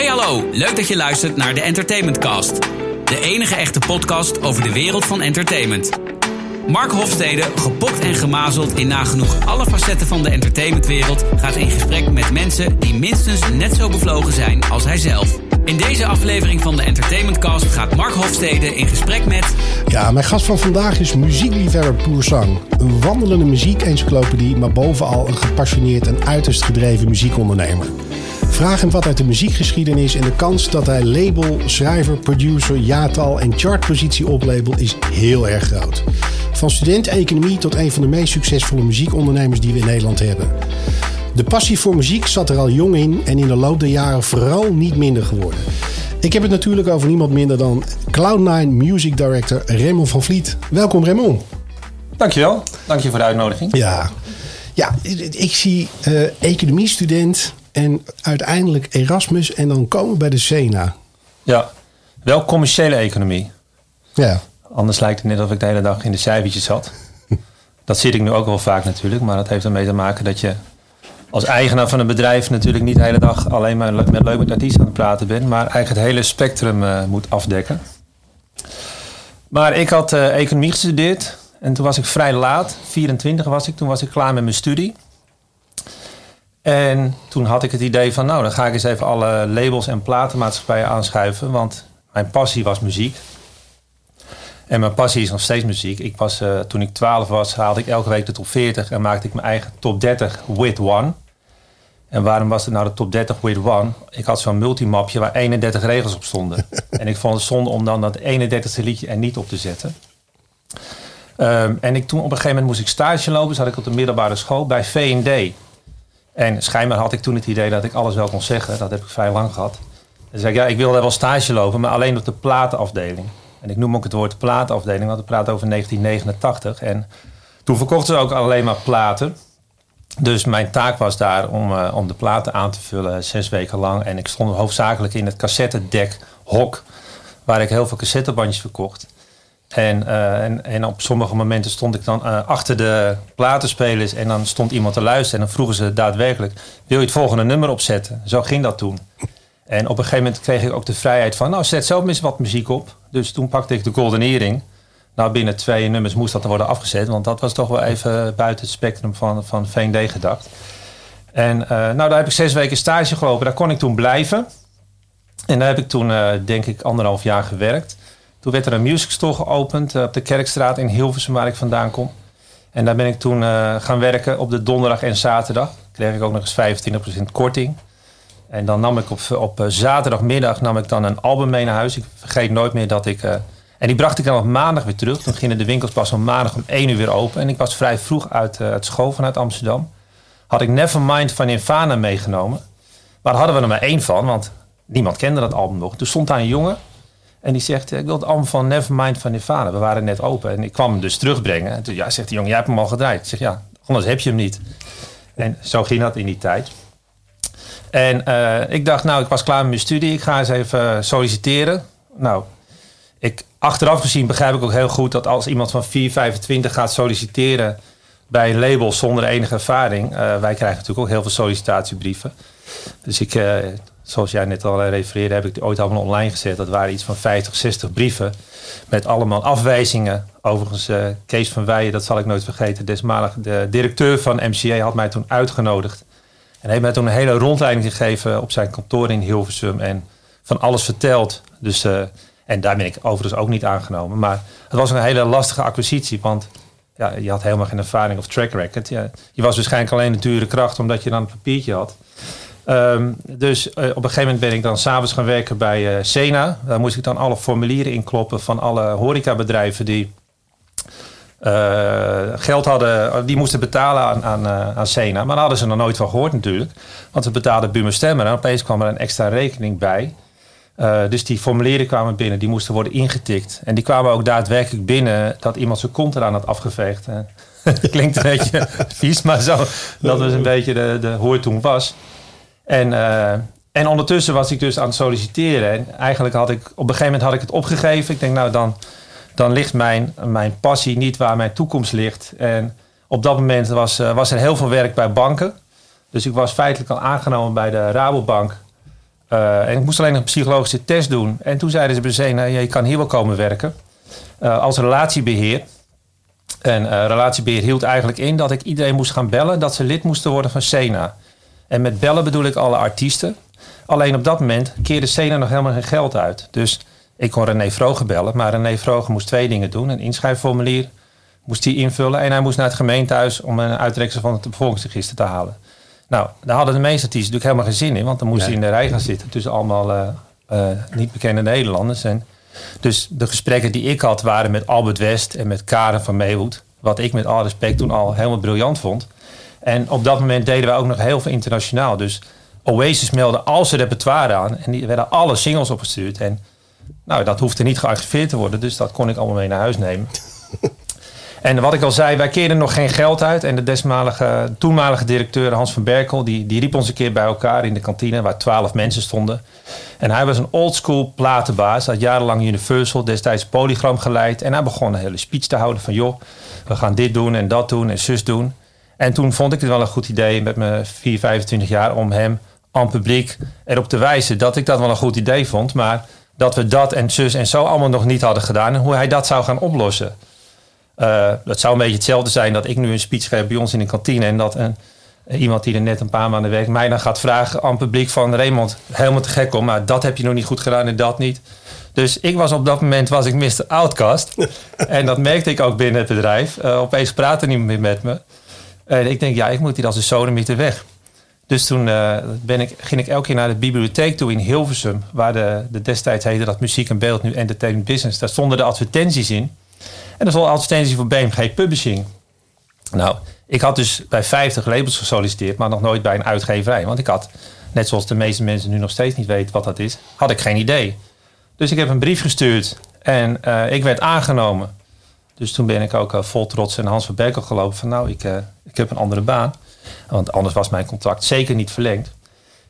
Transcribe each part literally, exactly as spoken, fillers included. Hey hallo, leuk dat je luistert naar de Entertainmentcast. De enige echte podcast over de wereld van entertainment. Mark Hofstede, gepokt en gemazeld in nagenoeg alle facetten van de entertainmentwereld, gaat in gesprek met mensen die minstens net zo bevlogen zijn als hij zelf. In deze aflevering van de Entertainmentcast gaat Mark Hofstede in gesprek met... Ja, mijn gast van vandaag is muziekliefhebber puur zang. Een wandelende muziekencyclopedie, maar bovenal een gepassioneerd en uiterst gedreven muziekondernemer. Vraag hem wat uit de muziekgeschiedenis en de kans dat hij label, schrijver, producer, jaartal en chartpositie oplabelt is heel erg groot. Van student economie tot een van de meest succesvolle muziekondernemers die we in Nederland hebben. De passie voor muziek zat er al jong in en in de loop der jaren vooral niet minder geworden. Ik heb het natuurlijk over niemand minder dan Cloud nine Music Director Raymond van Vliet. Welkom Raymond. Dankjewel, dank je voor de uitnodiging. Ja, ja ik zie uh, economiestudent en uiteindelijk Erasmus en dan komen we bij de Sena. Ja, wel commerciële economie. Ja. Anders lijkt het net alsof ik de hele dag in de cijfertjes zat. Dat zit ik nu ook wel vaak natuurlijk, maar dat heeft ermee te maken dat je... als eigenaar van een bedrijf natuurlijk niet de hele dag alleen maar met leuk met artiesten aan het praten ben, maar eigenlijk het hele spectrum uh, moet afdekken. Maar ik had uh, economie gestudeerd en toen was ik vrij laat, vierentwintig was ik, toen was ik klaar met mijn studie. En toen had ik het idee van nou, dan ga ik eens even alle labels en platenmaatschappijen aanschuiven, want mijn passie was muziek. En mijn passie is nog steeds muziek. Ik was, uh, toen ik twaalf was, haalde ik elke week de top veertig en maakte ik mijn eigen top dertig with one. En waarom was het nou de top dertig with one? Ik had zo'n multimapje waar eenendertig regels op stonden. En ik vond het zonde om dan dat eenendertigste liedje er niet op te zetten. Um, en ik toen op een gegeven moment moest ik stage lopen. Dus had ik op de middelbare school bij V en D. En schijnbaar had ik toen het idee dat ik alles wel kon zeggen. Dat heb ik vrij lang gehad. Dus zei ik, ja, ik wilde wel stage lopen, maar alleen op de platenafdeling. En ik noem ook het woord platenafdeling, want we praten over negentien negenentachtig. En toen verkochten ze ook alleen maar platen. Dus mijn taak was daar om, uh, om de platen aan te vullen zes weken lang. En ik stond hoofdzakelijk in het cassettedek-hok, waar ik heel veel cassettebandjes verkocht. En, uh, en, en op sommige momenten stond ik dan uh, achter de platenspelers en dan stond iemand te luisteren. En dan vroegen ze daadwerkelijk, wil je het volgende nummer opzetten? Zo ging dat toen. En op een gegeven moment kreeg ik ook de vrijheid van... nou, zet zelf eens wat muziek op. Dus toen pakte ik de Golden Earring. Nou, binnen twee nummers moest dat worden afgezet. Want dat was toch wel even buiten het spectrum van, van V en D gedacht. En uh, nou, daar heb ik zes weken stage gelopen. Daar kon ik toen blijven. En daar heb ik toen, uh, denk ik, anderhalf jaar gewerkt. Toen werd er een music store geopend op de Kerkstraat in Hilversum... waar ik vandaan kom. En daar ben ik toen uh, gaan werken op de donderdag en zaterdag. Kreeg ik ook nog eens vijfentwintig procent korting... En dan nam ik op, op zaterdagmiddag nam ik dan een album mee naar huis. Ik vergeet nooit meer dat ik... Uh, en die bracht ik dan op maandag weer terug. Toen gingen de winkels pas om maandag om één uur weer open. En ik was vrij vroeg uit, uh, uit school vanuit Amsterdam. Had ik Nevermind van Nirvana meegenomen. Maar hadden we er maar één van, want niemand kende dat album nog. Toen stond daar een jongen en die zegt... ik wil het album van Nevermind van Nirvana. We waren net open en ik kwam hem dus terugbrengen. En toen ja, zegt die jongen, jij hebt hem al gedraaid. Ik zeg, ja, anders heb je hem niet. En zo ging dat in die tijd. En uh, ik dacht, nou, ik was klaar met mijn studie. Ik ga eens even uh, solliciteren. Nou, ik, achteraf gezien begrijp ik ook heel goed... dat als iemand van vier vijfentwintig gaat solliciteren... bij een label zonder enige ervaring... Uh, wij krijgen natuurlijk ook heel veel sollicitatiebrieven. Dus ik, uh, zoals jij net al refereerde... heb ik die ooit allemaal online gezet. Dat waren iets van vijftig, zestig brieven... met allemaal afwijzingen. Overigens, uh, Kees van Weijen, dat zal ik nooit vergeten... desmalig de directeur van M C A had mij toen uitgenodigd... En heeft mij toen een hele rondleiding gegeven op zijn kantoor in Hilversum. En van alles verteld. Dus, uh, en daar ben ik overigens ook niet aangenomen. Maar het was een hele lastige acquisitie. Want ja, je had helemaal geen ervaring of track record. Ja, je was waarschijnlijk alleen de dure kracht omdat je dan een papiertje had. Um, dus uh, op een gegeven moment ben ik dan s'avonds gaan werken bij uh, Sena. Daar moest ik dan alle formulieren inkloppen van alle horecabedrijven die... Uh, geld hadden, die moesten betalen aan, aan, uh, aan Sena. Maar daar hadden ze nog nooit van gehoord natuurlijk. Want we betaalden Buma Stemra en opeens kwam er een extra rekening bij. Uh, dus die formulieren kwamen binnen, die moesten worden ingetikt. En die kwamen ook daadwerkelijk binnen dat iemand zijn kont eraan had afgeveegd. Uh, dat klinkt een beetje vies, maar zo, dat was een beetje de, de hoe het toen was. En, uh, en ondertussen was ik dus aan het solliciteren. En eigenlijk had ik, op een gegeven moment had ik het opgegeven. Ik denk nou dan... dan ligt mijn, mijn passie niet waar mijn toekomst ligt. En op dat moment was, was er heel veel werk bij banken. Dus ik was feitelijk al aangenomen bij de Rabobank. Uh, en ik moest alleen nog een psychologische test doen. En toen zeiden ze bij Sena, ja, je kan hier wel komen werken. Uh, als relatiebeheer. En uh, relatiebeheer hield eigenlijk in dat ik iedereen moest gaan bellen dat ze lid moesten worden van Sena. En met bellen bedoel ik alle artiesten. Alleen op dat moment keerde Sena nog helemaal geen geld uit. Dus ik kon René Vroger bellen. Maar René Vroger moest twee dingen doen. Een inschrijfformulier moest hij invullen. En hij moest naar het gemeentehuis om een uittreksel van het bevolkingsregister te halen. Nou, daar hadden de meeste artiesten natuurlijk helemaal geen zin in. Want dan moesten ze nee. in de rij gaan zitten tussen allemaal uh, uh, niet bekende Nederlanders. En dus de gesprekken die ik had waren met Albert West en met Karen van Meewood. Wat ik met alle respect toen al helemaal briljant vond. En op dat moment deden we ook nog heel veel internationaal. Dus Oasis meldde al zijn repertoire aan. En die werden alle singles opgestuurd. En nou, dat hoefde niet gearchiveerd te worden. Dus dat kon ik allemaal mee naar huis nemen. En wat ik al zei, wij keerden nog geen geld uit. En de desmalige, toenmalige directeur Hans van Berkel... Die, die riep ons een keer bij elkaar in de kantine... waar twaalf mensen stonden. En hij was een oldschool platenbaas. Had jarenlang Universal, destijds Polygram geleid. En hij begon een hele speech te houden van... joh, we gaan dit doen en dat doen en zus doen. En toen vond ik het wel een goed idee met mijn vier, vijfentwintig jaar... om hem aan publiek erop te wijzen dat ik dat wel een goed idee vond. Maar dat we dat en zus en zo allemaal nog niet hadden gedaan... en hoe hij dat zou gaan oplossen... Uh, dat zou een beetje hetzelfde zijn dat ik nu een speech geef bij ons in de kantine... en dat een, iemand die er net een paar maanden werkt... mij dan gaat vragen aan het publiek van... Raymond, helemaal te gek om, maar dat heb je nog niet goed gedaan en dat niet. Dus ik was op dat moment was ik mister Outcast. En dat merkte ik ook binnen het bedrijf. Uh, opeens praatte niemand meer met me. En ik denk, ja, ik moet hier als een sodemieter weg. Dus toen uh, ben ik, ging ik elke keer naar de bibliotheek toe in Hilversum... waar de, de destijds heette dat Muziek en Beeld, nu Entertainment Business. Daar stonden de advertenties in... En dat was een advertentie voor B M G Publishing. Nou, ik had dus bij vijftig labels gesolliciteerd... maar nog nooit bij een uitgeverij. Want ik had, net zoals de meeste mensen nu nog steeds niet weten wat dat is... had ik geen idee. Dus ik heb een brief gestuurd en uh, ik werd aangenomen. Dus toen ben ik ook uh, vol trots in Hans van Berkel gelopen... van nou, ik, uh, ik heb een andere baan. Want anders was mijn contract zeker niet verlengd.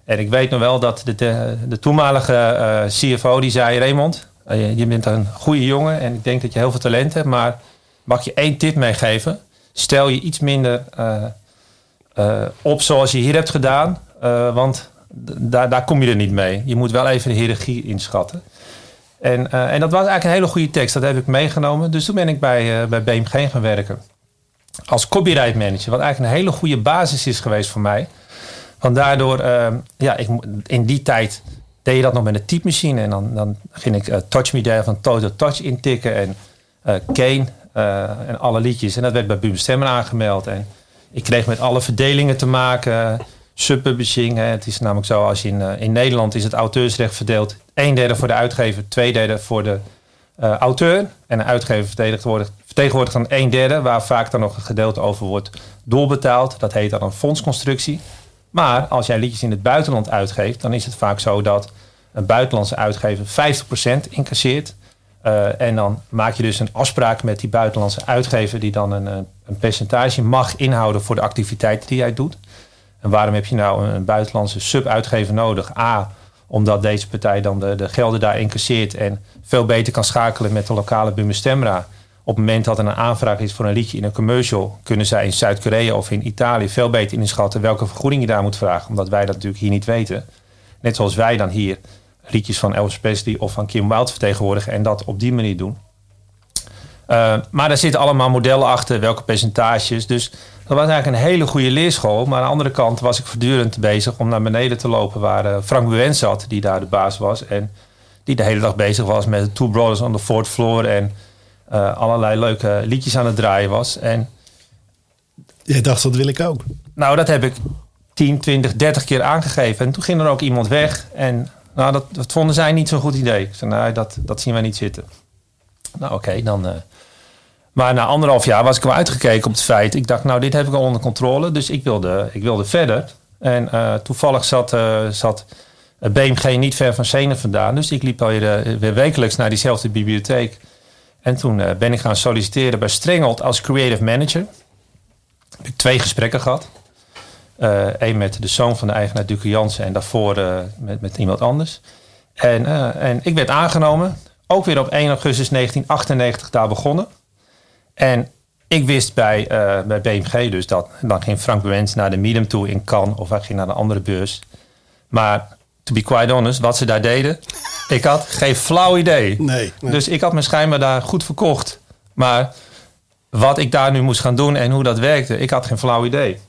En ik weet nog wel dat de, de, de toenmalige uh, C F O die zei... Raymond... je bent een goede jongen en ik denk dat je heel veel talent hebt. Maar mag ik je één tip meegeven? Stel je iets minder uh, uh, op zoals je hier hebt gedaan. Uh, want d- daar, daar kom je er niet mee. Je moet wel even de hiërarchie inschatten. En, uh, en dat was eigenlijk een hele goede tekst. Dat heb ik meegenomen. Dus toen ben ik bij, uh, bij B M G gaan werken. Als copyright manager. Wat eigenlijk een hele goede basis is geweest voor mij. Want daardoor, uh, ja, ik, in die tijd... deed je dat nog met een typemachine. En dan, dan ging ik uh, Touch Me There van Toto Touch intikken. En uh, Kane uh, en alle liedjes. En dat werd bij Buma Stemra aangemeld. En ik kreeg met alle verdelingen te maken. Subpublishing. Hè. Het is namelijk zo, als je in, uh, in Nederland is het auteursrecht verdeeld. Een derde voor de uitgever, twee derde voor de uh, auteur. En een uitgever vertegenwoordigt, vertegenwoordigt dan een derde. Waar vaak dan nog een gedeelte over wordt doorbetaald. Dat heet dan een fondsconstructie. Maar als jij liedjes in het buitenland uitgeeft... dan is het vaak zo dat een buitenlandse uitgever vijftig procent incasseert. Uh, en dan maak je dus een afspraak met die buitenlandse uitgever... die dan een, een percentage mag inhouden voor de activiteiten die jij doet. En waarom heb je nou een buitenlandse sub-uitgever nodig? A, omdat deze partij dan de, de gelden daar incasseert... en veel beter kan schakelen met de lokale Buma Stemra. Op het moment dat er een aanvraag is voor een liedje in een commercial... kunnen zij in Zuid-Korea of in Italië veel beter inschatten... welke vergoeding je daar moet vragen. Omdat wij dat natuurlijk hier niet weten. Net zoals wij dan hier liedjes van Elvis Presley of van Kim Wilde vertegenwoordigen... en dat op die manier doen. Uh, maar daar zitten allemaal modellen achter, welke percentages. Dus dat was eigenlijk een hele goede leerschool. Maar aan de andere kant was ik voortdurend bezig om naar beneden te lopen... waar uh, Frank Buens zat, die daar de baas was... en die de hele dag bezig was met de Two Brothers on the Fourth Floor... en Uh, allerlei leuke liedjes aan het draaien was. En jij dacht, dat wil ik ook. Nou, dat heb ik tien, twintig, dertig keer aangegeven. En toen ging er ook iemand weg. En nou, dat, dat vonden zij niet zo'n goed idee. Ik zei, nou, dat, dat zien wij niet zitten. Nou, oké, okay, dan... Uh... Maar na anderhalf jaar was ik wel uitgekeken op het feit. Ik dacht, nou, dit heb ik al onder controle. Dus ik wilde, ik wilde verder. En uh, toevallig zat... Uh, zat B M G niet ver van Sena vandaan. Dus ik liep alweer uh, weer wekelijks naar diezelfde bibliotheek... En toen ben ik gaan solliciteren bij Strengeld als creative manager. Heb ik twee gesprekken gehad. Eén uh, met de zoon van de eigenaar Duke Jansen en daarvoor uh, met, met iemand anders. En, uh, en ik werd aangenomen. Ook weer op één augustus negentien achtennegentig daar begonnen. En ik wist bij, uh, bij B M G dus dat... Dan ging Frank Buens naar de Medium toe in Cannes of hij ging naar een andere beurs. Maar to be quite honest, wat ze daar deden. Ik had geen flauw idee. Nee, nee. Dus ik had me schijnbaar daar goed verkocht. Maar wat ik daar nu moest gaan doen en hoe dat werkte, ik had geen flauw idee.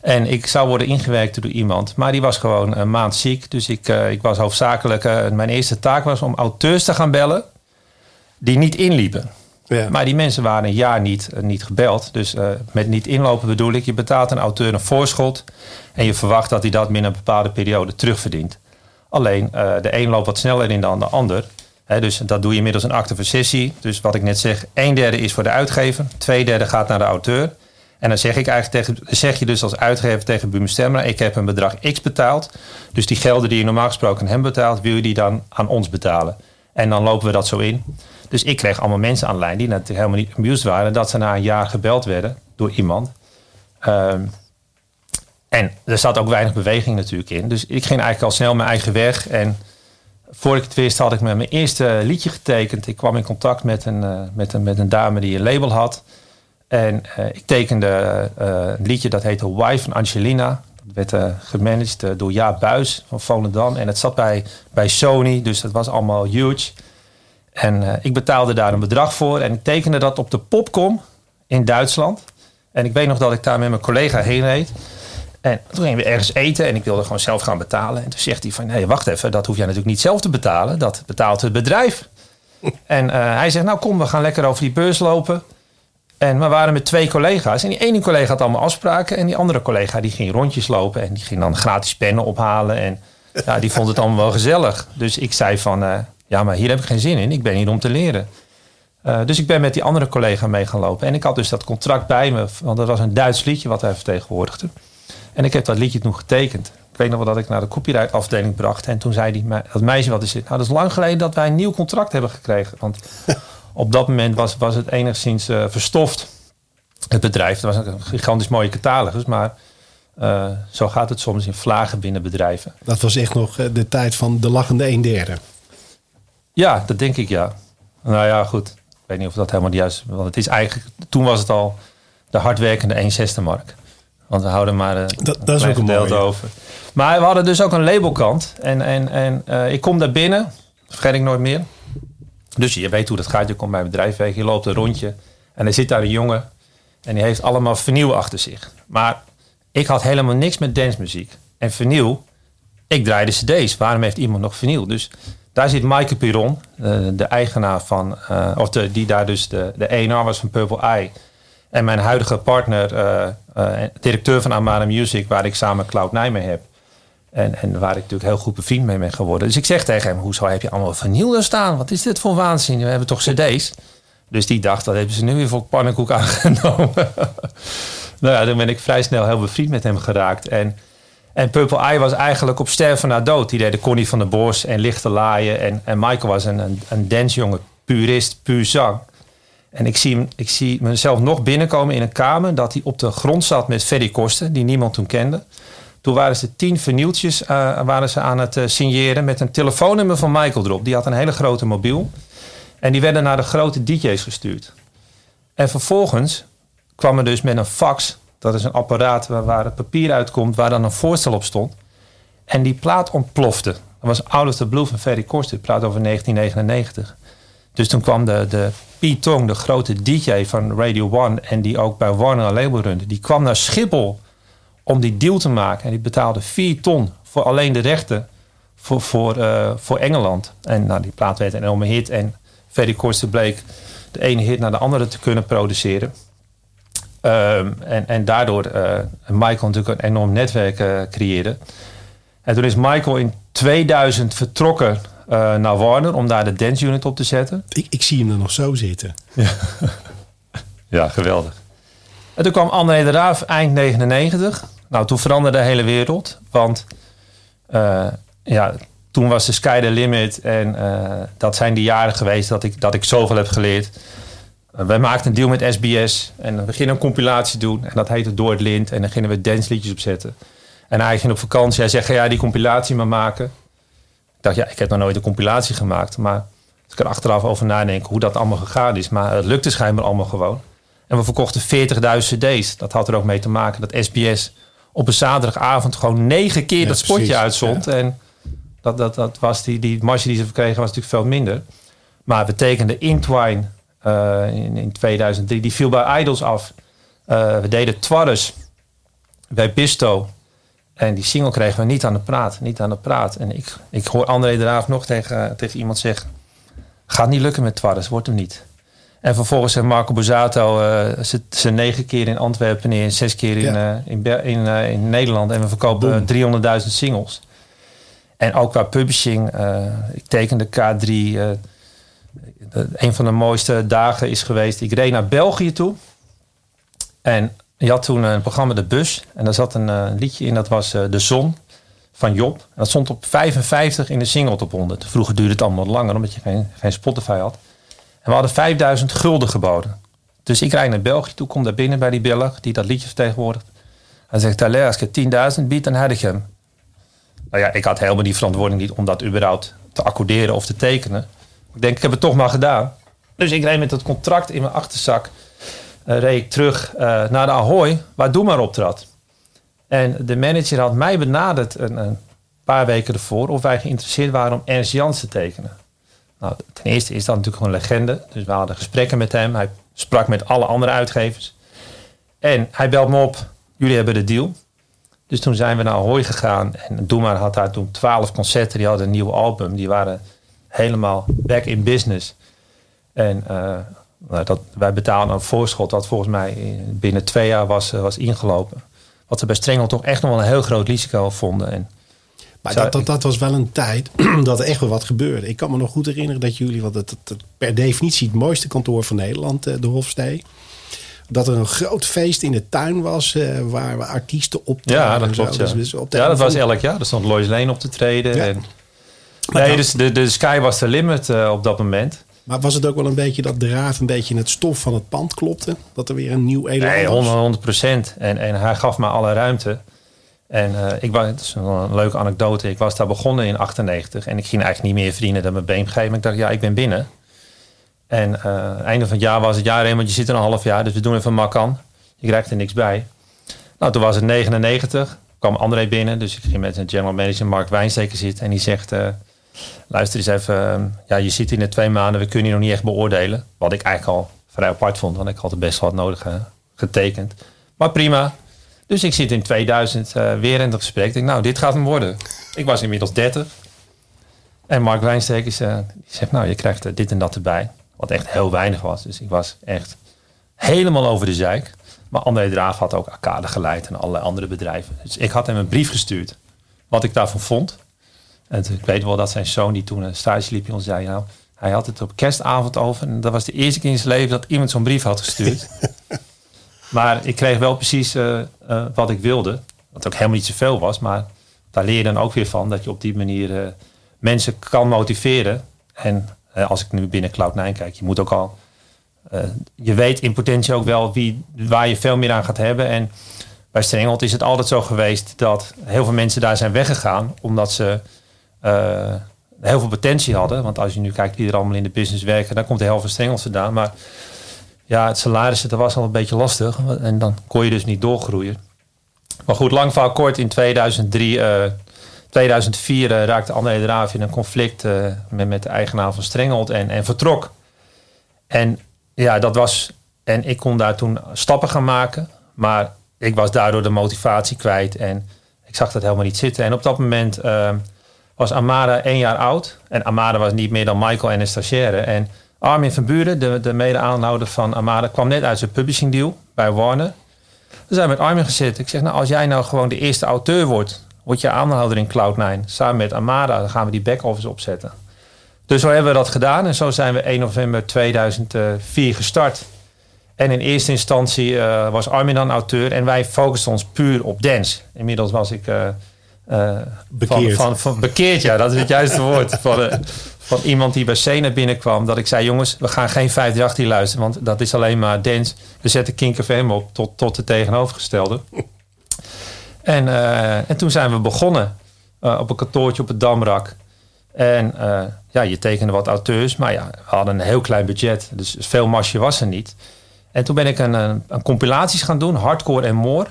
En ik zou worden ingewerkt door iemand. Maar die was gewoon een maand ziek. Dus ik, uh, ik was hoofdzakelijk... Uh, mijn eerste taak was om auteurs te gaan bellen die niet inliepen. Ja. Maar die mensen waren een jaar niet, uh, niet gebeld. Dus uh, met niet inlopen bedoel ik, je betaalt een auteur een voorschot en je verwacht dat hij dat binnen een bepaalde periode terugverdient. Alleen uh, de een loopt wat sneller in dan de ander. He, dus dat doe je middels een akte voor sessie. Dus wat ik net zeg, een derde is voor de uitgever, twee derde gaat naar de auteur. En dan zeg ik eigenlijk tegen, zeg je dus als uitgever tegen Buma Stemra, ik heb een bedrag X betaald. Dus die gelden die je normaal gesproken hem betaalt, wil je die dan aan ons betalen? En dan lopen we dat zo in. Dus ik kreeg allemaal mensen aan de lijn die natuurlijk helemaal niet amused waren dat ze na een jaar gebeld werden door iemand. Um, en er zat ook weinig beweging natuurlijk in. Dus ik ging eigenlijk al snel mijn eigen weg. En voor ik het wist had ik met mijn eerste liedje getekend. Ik kwam in contact met een, uh, met een, met een dame die een label had. En uh, ik tekende uh, een liedje dat heette Wife van Angelina. Dat werd uh, gemanaged uh, door Jaap Buijs van Volendam. En het zat bij, bij Sony, dus dat was allemaal huge. En uh, ik betaalde daar een bedrag voor. En ik tekende dat op de Popcom in Duitsland. En ik weet nog dat ik daar met mijn collega heen reed. En toen gingen we ergens eten en ik wilde gewoon zelf gaan betalen. En toen zegt hij van, nee, wacht even, dat hoef jij natuurlijk niet zelf te betalen. Dat betaalt het bedrijf. En uh, hij zegt, nou kom, we gaan lekker over die beurs lopen. En we waren met twee collega's. En die ene collega had allemaal afspraken. En die andere collega die ging rondjes lopen. En die ging dan gratis pennen ophalen. En ja, die vond het allemaal wel gezellig. Dus ik zei van, uh, ja, maar hier heb ik geen zin in. Ik ben hier om te leren. Uh, dus ik ben met die andere collega mee gaan lopen. En ik had dus dat contract bij me. Want dat was een Duits liedje wat hij vertegenwoordigde. En ik heb dat liedje toen getekend. Ik weet nog wel dat ik naar de copyright afdeling bracht. En toen zei die me- dat meisje wat er zit. Nou, dat is lang geleden dat wij een nieuw contract hebben gekregen. Want op dat moment was, was het enigszins uh, verstoft. Het bedrijf. Dat was een gigantisch mooie catalogus. Maar uh, zo gaat het soms in vlagen binnen bedrijven. Dat was echt nog de tijd van de lachende een derde. Ja, dat denk ik, ja. Nou ja, goed. Ik weet niet of dat helemaal juist is. Want het is eigenlijk, toen was het al de hardwerkende één zesde mark. Want we houden maar een, dat, dat een is ook een over. Maar we hadden dus ook een labelkant. En, en, en uh, ik kom daar binnen. Vergeet ik nooit meer. Dus je weet hoe dat gaat. Je komt bij een bedrijfweg. Je loopt een rondje. En er zit daar een jongen. En die heeft allemaal vernieuw achter zich. Maar ik had helemaal niks met dancemuziek. En vernieuw. Ik draaide cd's. Waarom heeft iemand nog vernieuw? Dus daar zit Maaike Piron, de eigenaar van, uh, of de, die daar dus de, de A en R was van Purple Eye. En mijn huidige partner, uh, uh, directeur van Armada Music, waar ik samen Cloud nine mee heb. En, en waar ik natuurlijk heel goed bevriend mee ben geworden. Dus ik zeg tegen hem, hoezo heb je allemaal vernieuw daar staan? Wat is dit voor waanzin? We hebben toch cd's? Dus die dacht, dat hebben ze nu weer voor pannenkoek aangenomen. Nou ja, dan ben ik vrij snel heel bevriend met hem geraakt. En... En Purple Eye was eigenlijk op sterven na dood. Die deden Connie van der Bos en Lichte Laaien. En, en Michael was een, een, een dancejongen, purist, puur zang. En ik zie, ik zie mezelf nog binnenkomen in een kamer... dat hij op de grond zat met Ferry Corsten, die niemand toen kende. Toen waren ze tien vernieltjes uh, waren ze aan het uh, signeren... met een telefoonnummer van Michael erop. Die had een hele grote mobiel. En die werden naar de grote D J's gestuurd. En vervolgens kwam er dus met een fax... Dat is een apparaat waar, waar het papier uitkomt, waar dan een voorstel op stond. En die plaat ontplofte. Dat was Out of the Blue van Ferry Corsten. Plaat over negentien negenennegentig. Dus toen kwam de, de Piet Tong, de grote D J van Radio One... en die ook bij Warner label runde. Die kwam naar Schiphol om die deal te maken. En die betaalde vier ton voor alleen de rechten voor, voor, uh, voor Engeland. En nou, die plaat werd een enorme hit. En Ferry Corsten bleek de ene hit naar de andere te kunnen produceren. Um, en, en daardoor uh, Michael natuurlijk een enorm netwerk uh, creëerde. En toen is Michael in tweeduizend vertrokken uh, naar Warner... om daar de dance unit op te zetten. Ik, ik zie hem er nog zo zitten. Ja, ja geweldig. En toen kwam André de Raaf eind negenennegentig. Nou, toen veranderde de hele wereld. Want uh, ja, toen was de sky the limit. En uh, dat zijn die jaren geweest dat ik, dat ik zoveel heb geleerd... Wij maakten een deal met S B S en we gingen een compilatie doen. En dat heette Door het Lint. En dan gingen we dansliedjes opzetten. En hij ging op vakantie. Hij zegt, ga jij die compilatie maar maken? Ik dacht, ja, ik heb nog nooit een compilatie gemaakt. Maar ik kan achteraf over nadenken hoe dat allemaal gegaan is. Maar het lukte schijnbaar allemaal gewoon. En we verkochten veertigduizend cd's. Dat had er ook mee te maken dat S B S op een zaterdagavond gewoon negen keer ja, dat spotje precies, uitzond. Ja. En dat, dat, dat was die, die marge die ze verkregen was natuurlijk veel minder. Maar we tekenden Intwine uh, in, in tweeduizend drie. Die viel bij Idols af. Uh, we deden Twarres bij Bisto. En die single kregen we niet aan de praat. Niet aan de praat. En ik, ik hoor André Draaf nog tegen, tegen iemand zeggen... Gaat niet lukken met Twarres, wordt hem niet. En vervolgens heeft Marco Borsato uh, zijn negen keer in Antwerpen neer... en zes keer in, ja. uh, in, Be- in, uh, in Nederland. En we verkopen uh, driehonderdduizend singles. En ook qua publishing. Uh, ik tekende K drie. Uh, een van de mooiste dagen is geweest. Ik reed naar België toe. En je had toen een programma De Bus. En daar zat een uh, liedje in. Dat was uh, De Zon van Job. En dat stond op vijfenvijftig in de single top honderd. Vroeger duurde het allemaal langer. Omdat je geen, geen Spotify had. En we hadden vijfduizend gulden geboden. Dus ik rijd naar België toe. Kom daar binnen bij die Belg. Die dat liedje vertegenwoordigt. Hij zegt. Als ik tienduizend bied dan heb ik hem. Nou ja, ik had helemaal die verantwoording niet om dat überhaupt te accorderen of te tekenen. Ik denk, ik heb het toch maar gedaan. Dus ik reed met dat contract in mijn achterzak. Uh, reed ik terug uh, naar de Ahoy, waar Doemar optrad. En de manager had mij benaderd een, een paar weken ervoor... of wij geïnteresseerd waren om Ernst Jans te tekenen. Nou, ten eerste is dat natuurlijk gewoon een legende. Dus we hadden gesprekken met hem. Hij sprak met alle andere uitgevers. En hij belt me op, jullie hebben de deal... Dus toen zijn we naar Ahoy gegaan. En Doemar had daar toen twaalf concerten. Die hadden een nieuw album. Die waren helemaal back in business. En uh, dat, wij betaalden een voorschot. Dat volgens mij binnen twee jaar was, was ingelopen. Wat ze bij Strengeld toch echt nog wel een heel groot risico vonden. En maar zou, dat, dat, dat was wel een tijd dat er echt wel wat gebeurde. Ik kan me nog goed herinneren dat jullie... want het, het, het per definitie het mooiste kantoor van Nederland, de Hofstee... dat er een groot feest in de tuin was... Uh, waar we artiesten optraden. Ja, dat klopt. Ja, dus, dus op ja dat was elk jaar. Er stond Lois Lane op te treden. Ja. En... Nee, dan... dus de, de sky was de limit uh, op dat moment. Maar was het ook wel een beetje dat de raaf... een beetje in het stof van het pand klopte? Dat er weer een nieuw elan nee, was? honderd procent. En, en hij gaf me alle ruimte. En uh, ik was, het is een leuke anekdote. Ik was daar begonnen in achtennegentig. En ik ging eigenlijk niet meer verdienen dan mijn B M G. Maar ik dacht, ja, ik ben binnen... En uh, einde van het jaar was het jaar één, want je zit er een half jaar. Dus we doen even mak aan. Je krijgt er niks bij. Nou, toen was het negenennegentig. Kwam André binnen. Dus ik ging met zijn general manager Mark Wijnsteker zitten. En die zegt, uh, luister eens even. Ja, je zit hier in twee maanden. We kunnen je nog niet echt beoordelen. Wat ik eigenlijk al vrij apart vond. Want ik had het best wel wat nodig uh, getekend. Maar prima. Dus ik zit in tweeduizend uh, weer in het gesprek. Ik denk, nou, dit gaat hem worden. Ik was inmiddels dertig. En Mark Wijnsteker uh, zegt, nou, je krijgt uh, dit en dat erbij. Wat echt heel weinig was. Dus ik was echt helemaal over de zeik. Maar André Draaf had ook Arcade geleid en allerlei andere bedrijven. Dus ik had hem een brief gestuurd. Wat ik daarvan vond. En ik weet wel dat zijn zoon die toen een stage liep in ons zei. Nou, hij had het op kerstavond over. En dat was de eerste keer in zijn leven dat iemand zo'n brief had gestuurd. Maar ik kreeg wel precies uh, uh, wat ik wilde. Wat ook helemaal niet zoveel was. Maar daar leer je dan ook weer van. Dat je op die manier uh, mensen kan motiveren. En... Als ik nu binnen Cloud nine kijk, je moet ook al... Uh, je weet in potentie ook wel wie, waar je veel meer aan gaat hebben. En bij Strengeld is het altijd zo geweest... dat heel veel mensen daar zijn weggegaan... omdat ze uh, heel veel potentie hadden. Want als je nu kijkt wie er allemaal in de business werken... dan komt de helft van Strengeld vandaan. Maar ja, het salaris, dat was al een beetje lastig. En dan kon je dus niet doorgroeien. Maar goed, lang verhaal kort, in tweeduizend drie... Uh, tweeduizend vier uh, raakte André Draaf in een conflict uh, met, met de eigenaar van Strengeld en, en vertrok. En ja, dat was. En ik kon daar toen stappen gaan maken, maar ik was daardoor de motivatie kwijt en ik zag dat helemaal niet zitten. En op dat moment uh, was Armada één jaar oud en Armada was niet meer dan Michael en een stagiaire. En Armin van Buuren, de, de mede-aanhouder van Armada, kwam net uit zijn publishing deal bij Warner. We zijn met Armin gezeten. Ik zeg, nou, als jij nou gewoon de eerste auteur wordt. Word je aandeelhouder in Cloud nine. Samen met Armada. Dan gaan we die back-office opzetten. Dus zo hebben we dat gedaan. En zo zijn we één november tweeduizend vier gestart. En in eerste instantie uh, was Armin dan auteur. En wij focusten ons puur op dance. Inmiddels was ik... Uh, uh, bekeerd. Van, van, van, bekeerd, ja. Dat is het juiste woord. Van, uh, van iemand die bij Sena binnenkwam. Dat ik zei, jongens, we gaan geen vijfhonderdachttien luisteren. Want dat is alleen maar dance. We zetten Kink F M op tot, tot de tegenovergestelde. En, uh, en toen zijn we begonnen uh, op een kantoortje op het Damrak. En uh, ja, je tekende wat auteurs. Maar ja, we hadden een heel klein budget. Dus veel marge was er niet. En toen ben ik een, een, een compilaties gaan doen. Hardcore en more.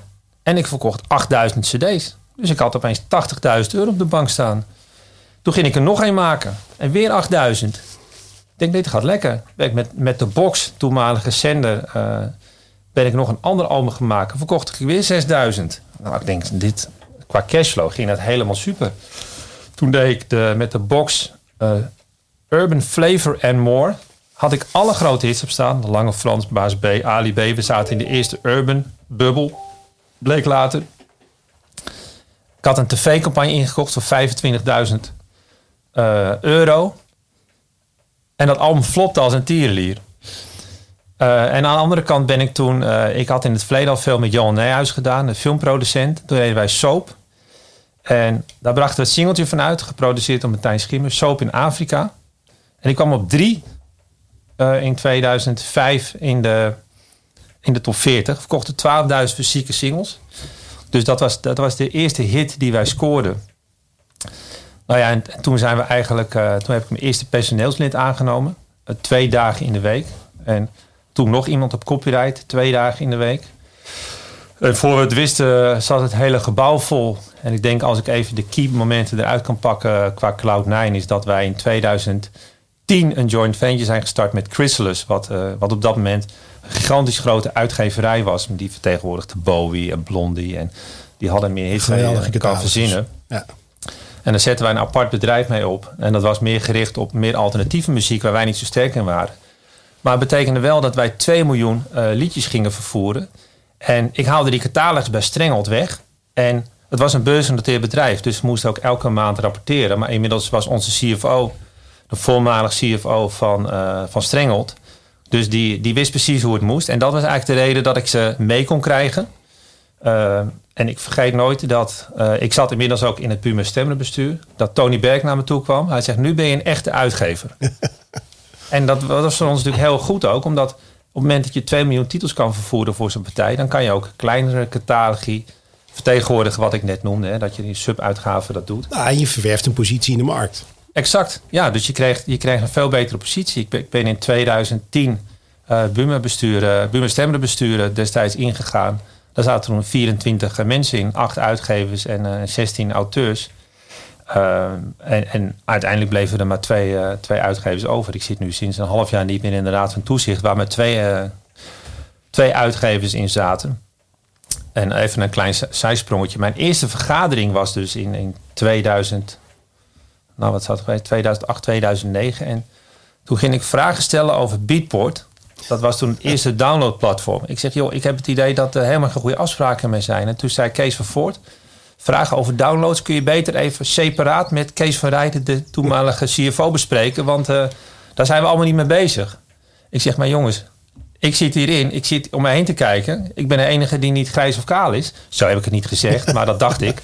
En ik verkocht achtduizend cd's. Dus ik had opeens tachtigduizend euro op de bank staan. Toen ging ik er nog één maken. En weer achtduizend. Ik denk, dit gaat lekker. Ben ik met, met de Box, toenmalige zender, uh, ben ik nog een ander album gemaakt. Verkocht ik weer zesduizend. Nou, ik denk, dit, qua cashflow ging dat helemaal super. Toen deed ik de, met de Box uh, Urban Flavor and More. Had ik alle grote hits op staan. De Lange Frans, Baas B, Ali B. We zaten in de eerste Urban bubbel. Bleek later. Ik had een tv-campagne ingekocht voor vijfentwintigduizend uh, euro. En dat album flopte als een tierenlier. Uh, en aan de andere kant ben ik toen... Uh, ik had in het verleden al veel met Johan Nijhuis gedaan. Een filmproducent. Toen deden wij Soap. En daar brachten we het singeltje van uit. Geproduceerd door Martijn Schimmer. Soap in Afrika. En ik kwam op drie uh, in tweeduizend vijf in de... in de top veertig. Verkochten twaalfduizend fysieke singles. Dus dat was, dat was de eerste hit die wij scoorden. Nou ja, en toen zijn we eigenlijk... Uh, toen heb ik mijn eerste personeelslid aangenomen. Uh, twee dagen in de week. En toen nog iemand op copyright. Twee dagen in de week. En voor we het wisten zat het hele gebouw vol. En ik denk als ik even de key momenten eruit kan pakken qua Cloud nine... is dat wij in tweeduizend tien een joint venture zijn gestart met Chrysalis. Wat, uh, wat op dat moment... gigantisch grote uitgeverij was. Die vertegenwoordigde Bowie en Blondie. En die hadden meer hits dan ik kan verzinnen. Ja. En daar zetten wij een apart bedrijf mee op. En dat was meer gericht op meer alternatieve muziek. Waar wij niet zo sterk in waren. Maar het betekende wel dat wij twee miljoen uh, liedjes gingen vervoeren. En ik haalde die catalogus bij Strengeld weg. En het was een beursgenoteerd bedrijf. Dus we moesten ook elke maand rapporteren. Maar inmiddels was onze C F O. De voormalig C F O van, uh, van Strengeld. Dus die, die wist precies hoe het moest. En dat was eigenlijk de reden dat ik ze mee kon krijgen. Uh, en ik vergeet nooit dat... Uh, ik zat inmiddels ook in het Buma Stemra bestuur. Dat Tony Berg naar me toe kwam. Hij zegt, nu ben je een echte uitgever. En dat was voor ons natuurlijk heel goed ook. Omdat op het moment dat je twee miljoen titels kan vervoeren voor zo'n partij... dan kan je ook kleinere catalogie vertegenwoordigen. Wat ik net noemde. Hè, dat je in subuitgaven dat doet. Nou, en je verwerft een positie in de markt. Exact, ja. Dus je kreeg, je kreeg een veel betere positie. Ik ben, ik ben in tweeduizend tien uh, Buma besturen, Buma Stemra besturen destijds ingegaan. Daar zaten toen vierentwintig mensen in. acht uitgevers en uh, zestien auteurs. Uh, en, en uiteindelijk bleven er maar twee, uh, twee uitgevers over. Ik zit nu sinds een half jaar niet meer in de Raad van Toezicht... waar maar twee, uh, twee uitgevers in zaten. En even een klein zijsprongetje. Mijn eerste vergadering was dus in, in tweeduizend... Nou, wat zat er bij? tweeduizend acht, tweeduizend negen. En toen ging ik vragen stellen over Beatport. Dat was toen het eerste downloadplatform. Ik zeg, joh, ik heb het idee dat er helemaal geen goede afspraken mee zijn. En toen zei Kees van Voort, vragen over downloads kun je beter even separaat met Kees van Rijden, de toenmalige C F O, bespreken. Want uh, daar zijn we allemaal niet mee bezig. Ik zeg, maar jongens, ik zit hierin. Ik zit om me heen te kijken. Ik ben de enige die niet grijs of kaal is. Zo heb ik het niet gezegd, maar dat dacht ik.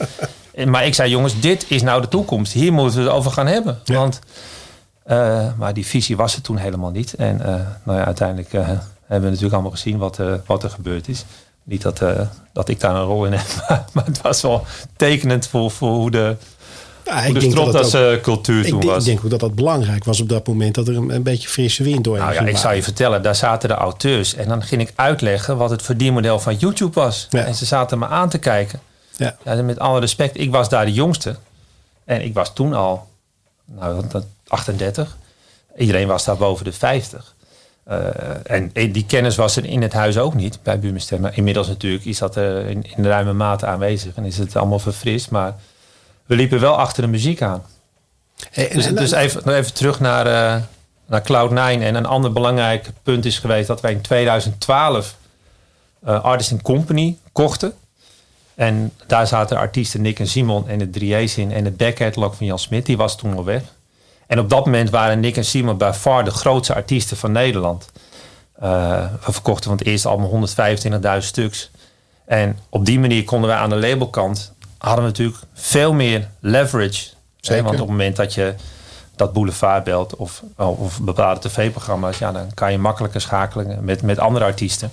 Maar ik zei, jongens, dit is nou de toekomst. Hier moeten we het over gaan hebben. Ja. Want, uh, maar die visie was er toen helemaal niet. En uh, nou ja, uiteindelijk uh, hebben we natuurlijk allemaal gezien wat, uh, wat er gebeurd is. Niet dat, uh, dat ik daar een rol in heb. Maar, maar het was wel tekenend voor, voor hoe de, ja, hoe de stropdascultuur uh, cultuur toen denk, was. Ik denk ook dat dat belangrijk was op dat moment. Dat er een, een beetje frisse wind doorheen nou, ging. Ja, ik zou je vertellen, daar zaten de auteurs. En dan ging ik uitleggen wat het verdienmodel van YouTube was. Ja. En ze zaten me aan te kijken. Ja. Ja, met alle respect, ik was daar de jongste. En ik was toen al nou, achtendertig. Iedereen was daar boven de vijftig. Uh, en die kennis was er in het huis ook niet bij Buma Stemra. Inmiddels natuurlijk is dat er in, in ruime mate aanwezig. En is het allemaal verfrist. Maar we liepen wel achter de muziek aan. Hey, en, dus en, dus en, even, nog even terug naar, uh, naar Cloud nine. En een ander belangrijk punt is geweest dat wij in tweeduizend twaalf uh, Artist and Company kochten. En daar zaten artiesten Nick en Simon en de drie A's in. En het backcatalog van Jan Smit, die was toen al weg. En op dat moment waren Nick en Simon bij far de grootste artiesten van Nederland. Uh, we verkochten van het eerste album honderdvijfentwintigduizend stuks. En op die manier konden wij aan de labelkant... hadden we natuurlijk veel meer leverage. Zeker. Hè? Want op het moment dat je dat Boulevard belt... of, of bepaalde tv-programma's... Ja, dan kan je makkelijker schakelen met, met andere artiesten.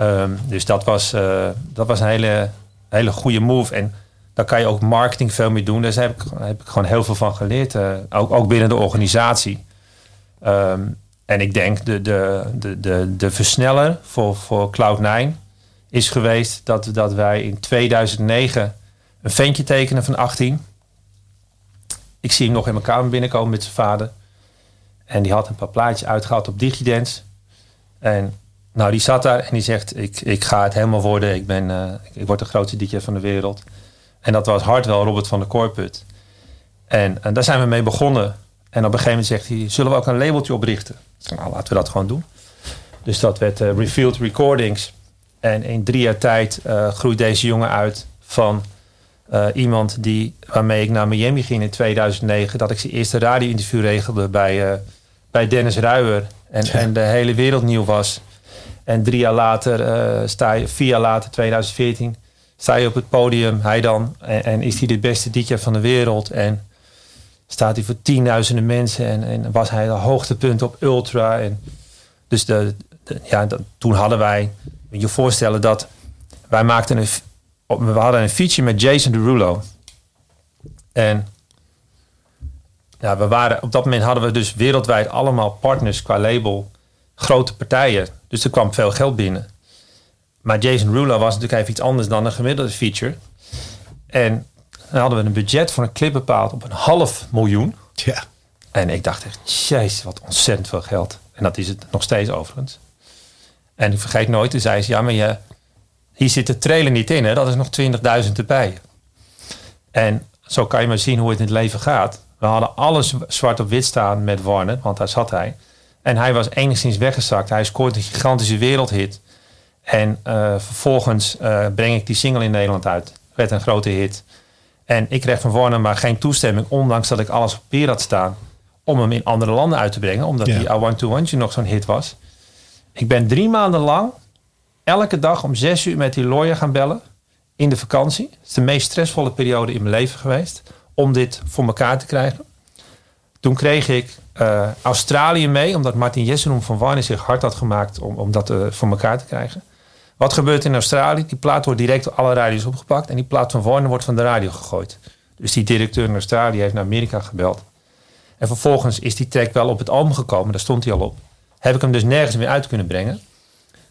Um, dus dat was, uh, dat was een hele... hele goede move. En daar kan je ook marketing veel mee doen. Dus daar heb ik, daar heb ik gewoon heel veel van geleerd. Uh, ook, ook binnen de organisatie. Um, en ik denk de, de, de, de, de versneller voor, voor Cloud nine is geweest dat, dat wij in tweeduizend negen een ventje tekenen van achttien. Ik zie hem nog in mijn kamer binnenkomen met zijn vader. En die had een paar plaatjes uitgehaald op DigiDance. En nou, die zat daar en die zegt, ik, ik ga het helemaal worden. Ik, ben, uh, ik word de grootste D J van de wereld. En dat was Hardwell, Robert van der Koorput. En, en daar zijn we mee begonnen. En op een gegeven moment zegt hij, zullen we ook een labeltje oprichten? Ik zei, nou, laten we dat gewoon doen. Dus dat werd uh, Revealed Recordings. En in drie jaar tijd uh, groeit deze jongen uit van uh, iemand die, waarmee ik naar Miami ging in tweeduizend negen. Dat ik zijn eerste radio-interview regelde bij, uh, bij Dennis Ruijer. En, ja. en de hele wereld nieuw was. En drie jaar later, uh, sta je, vier jaar later, tweeduizend veertien, sta je op het podium. Hij dan. En, en is hij de beste D J van de wereld. En staat hij voor tienduizenden mensen. En, en was hij de hoogtepunt op Ultra. En dus de, de, ja, dat, toen hadden wij... Moet je je voorstellen dat wij maakten een, we hadden een feature met Jason Derulo. En ja, we waren, op dat moment hadden we dus wereldwijd allemaal partners qua label, grote partijen. Dus er kwam veel geld binnen. Maar Jason Derulo was natuurlijk even iets anders dan een gemiddelde feature. En dan hadden we een budget voor een clip bepaald op een half miljoen. Ja. En ik dacht echt, jezus, wat ontzettend veel geld. En dat is het nog steeds overigens. En ik vergeet nooit, toen zei ze, ja, maar je, hier zit de trailer niet in, hè? Dat is nog twintigduizend erbij. En zo kan je maar zien hoe het in het leven gaat. We hadden alles zwart op wit staan met Warner, want daar zat hij. En hij was enigszins weggezakt. Hij scoort een gigantische wereldhit. En uh, vervolgens uh, breng ik die single in Nederland uit. Werd een grote hit. En ik kreeg van Warner maar geen toestemming, ondanks dat ik alles op papier had staan, om hem in andere landen uit te brengen, omdat ja. die I Want To Want You nog zo'n hit was. Ik ben drie maanden lang elke dag om zes uur met die lawyer gaan bellen in de vakantie. Het is de meest stressvolle periode in mijn leven geweest om dit voor elkaar te krijgen. Toen kreeg ik uh, Australië mee, omdat Martin Jessenhoem van Warner zich hard had gemaakt om, om dat uh, voor elkaar te krijgen. Wat gebeurt in Australië? Die plaat wordt direct door alle radio's opgepakt en die plaat van Warner wordt van de radio gegooid. Dus die directeur in Australië heeft naar Amerika gebeld. En vervolgens is die track wel op het album gekomen, daar stond hij al op. Heb ik hem dus nergens meer uit kunnen brengen.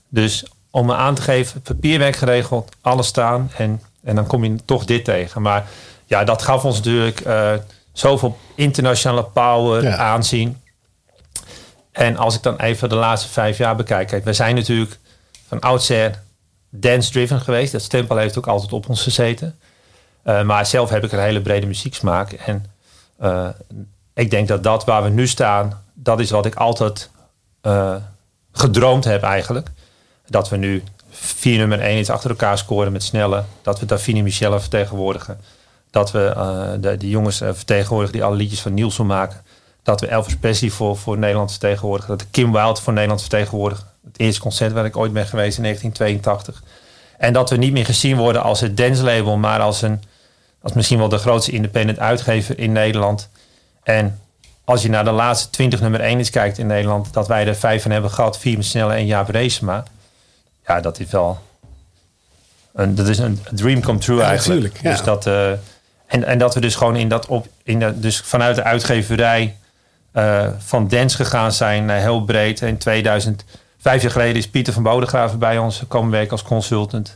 Dus om me aan te geven, papierwerk geregeld, alles staan. En, en dan kom je toch dit tegen. Maar ja, dat gaf ons natuurlijk uh, zoveel internationale power, ja. aanzien. En als ik dan even de laatste vijf jaar bekijk. Kijk, we zijn natuurlijk van oudsher dance-driven geweest. Dat stempel heeft ook altijd op ons gezeten. Uh, maar zelf heb ik een hele brede muzieksmaak. En uh, ik denk dat dat waar we nu staan, dat is wat ik altijd... Uh, gedroomd heb eigenlijk. Dat we nu vier nummer één iets achter elkaar scoren met Snelle. Dat we Davina Michelle vertegenwoordigen. Dat we uh, de, die jongens vertegenwoordigen die alle liedjes van Nielsen maken. Dat we Elvis Presley voor, voor Nederland vertegenwoordigen. Dat we Kim Wilde voor Nederland vertegenwoordigen. Het eerste concert waar ik ooit ben geweest in negentien tweeëntachtig. En dat we niet meer gezien worden als het dance label. Maar als, een, als misschien wel de grootste independent uitgever in Nederland. En... als je naar de laatste twintig nummer één eens kijkt in Nederland... dat wij er vijf van hebben gehad. Vier met Snelle en Jaap Reesema. Ja, dat is wel... Een, dat is een dream come true ja, eigenlijk. Natuurlijk, ja. Dus dat, uh, en, en dat we dus gewoon in dat op, in dat, dus vanuit de uitgeverij... Uh, van dance gegaan zijn, uh, heel breed. In tweeduizend, vijf jaar geleden is Pieter van Bodegraven bij ons komen werken als consultant.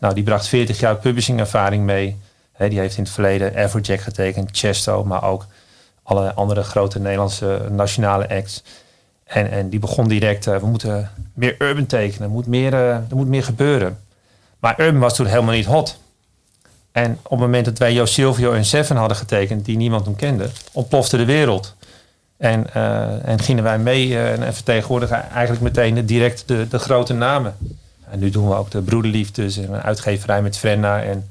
Nou, die bracht veertig jaar publishing ervaring mee. He, die heeft in het verleden Everjack getekend, Chesto, maar ook... alle andere grote Nederlandse nationale acts. En, en die begon direct, uh, we moeten meer urban tekenen. Er moet meer, uh, er moet meer gebeuren. Maar urban was toen helemaal niet hot. En op het moment dat wij Jo Silvio en Seven hadden getekend... die niemand toen kende, ontplofte de wereld. En, uh, en gingen wij mee uh, en vertegenwoordigen eigenlijk meteen direct de, de grote namen. En nu doen we ook de Broederliefdes en een uitgeverij met Frenna. En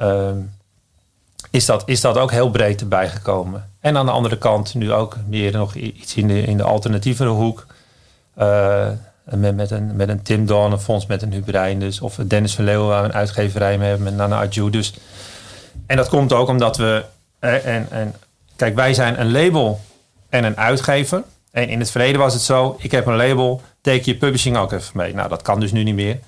uh, is, dat, is dat ook heel breed erbij gekomen... En aan de andere kant nu ook meer nog iets in de, in de alternatievere hoek. Uh, met, met, een, met een Tim Dawn, een fonds met een Huberijn. Dus, of Dennis van Leeuwen, waar we een uitgeverij mee hebben met Nana Adjou. Dus. En dat komt ook omdat we... Eh, en, en, kijk, wij zijn een label en een uitgever. En in het verleden was het zo, ik heb een label, teken je publishing ook even mee. Nou, dat kan dus nu niet meer.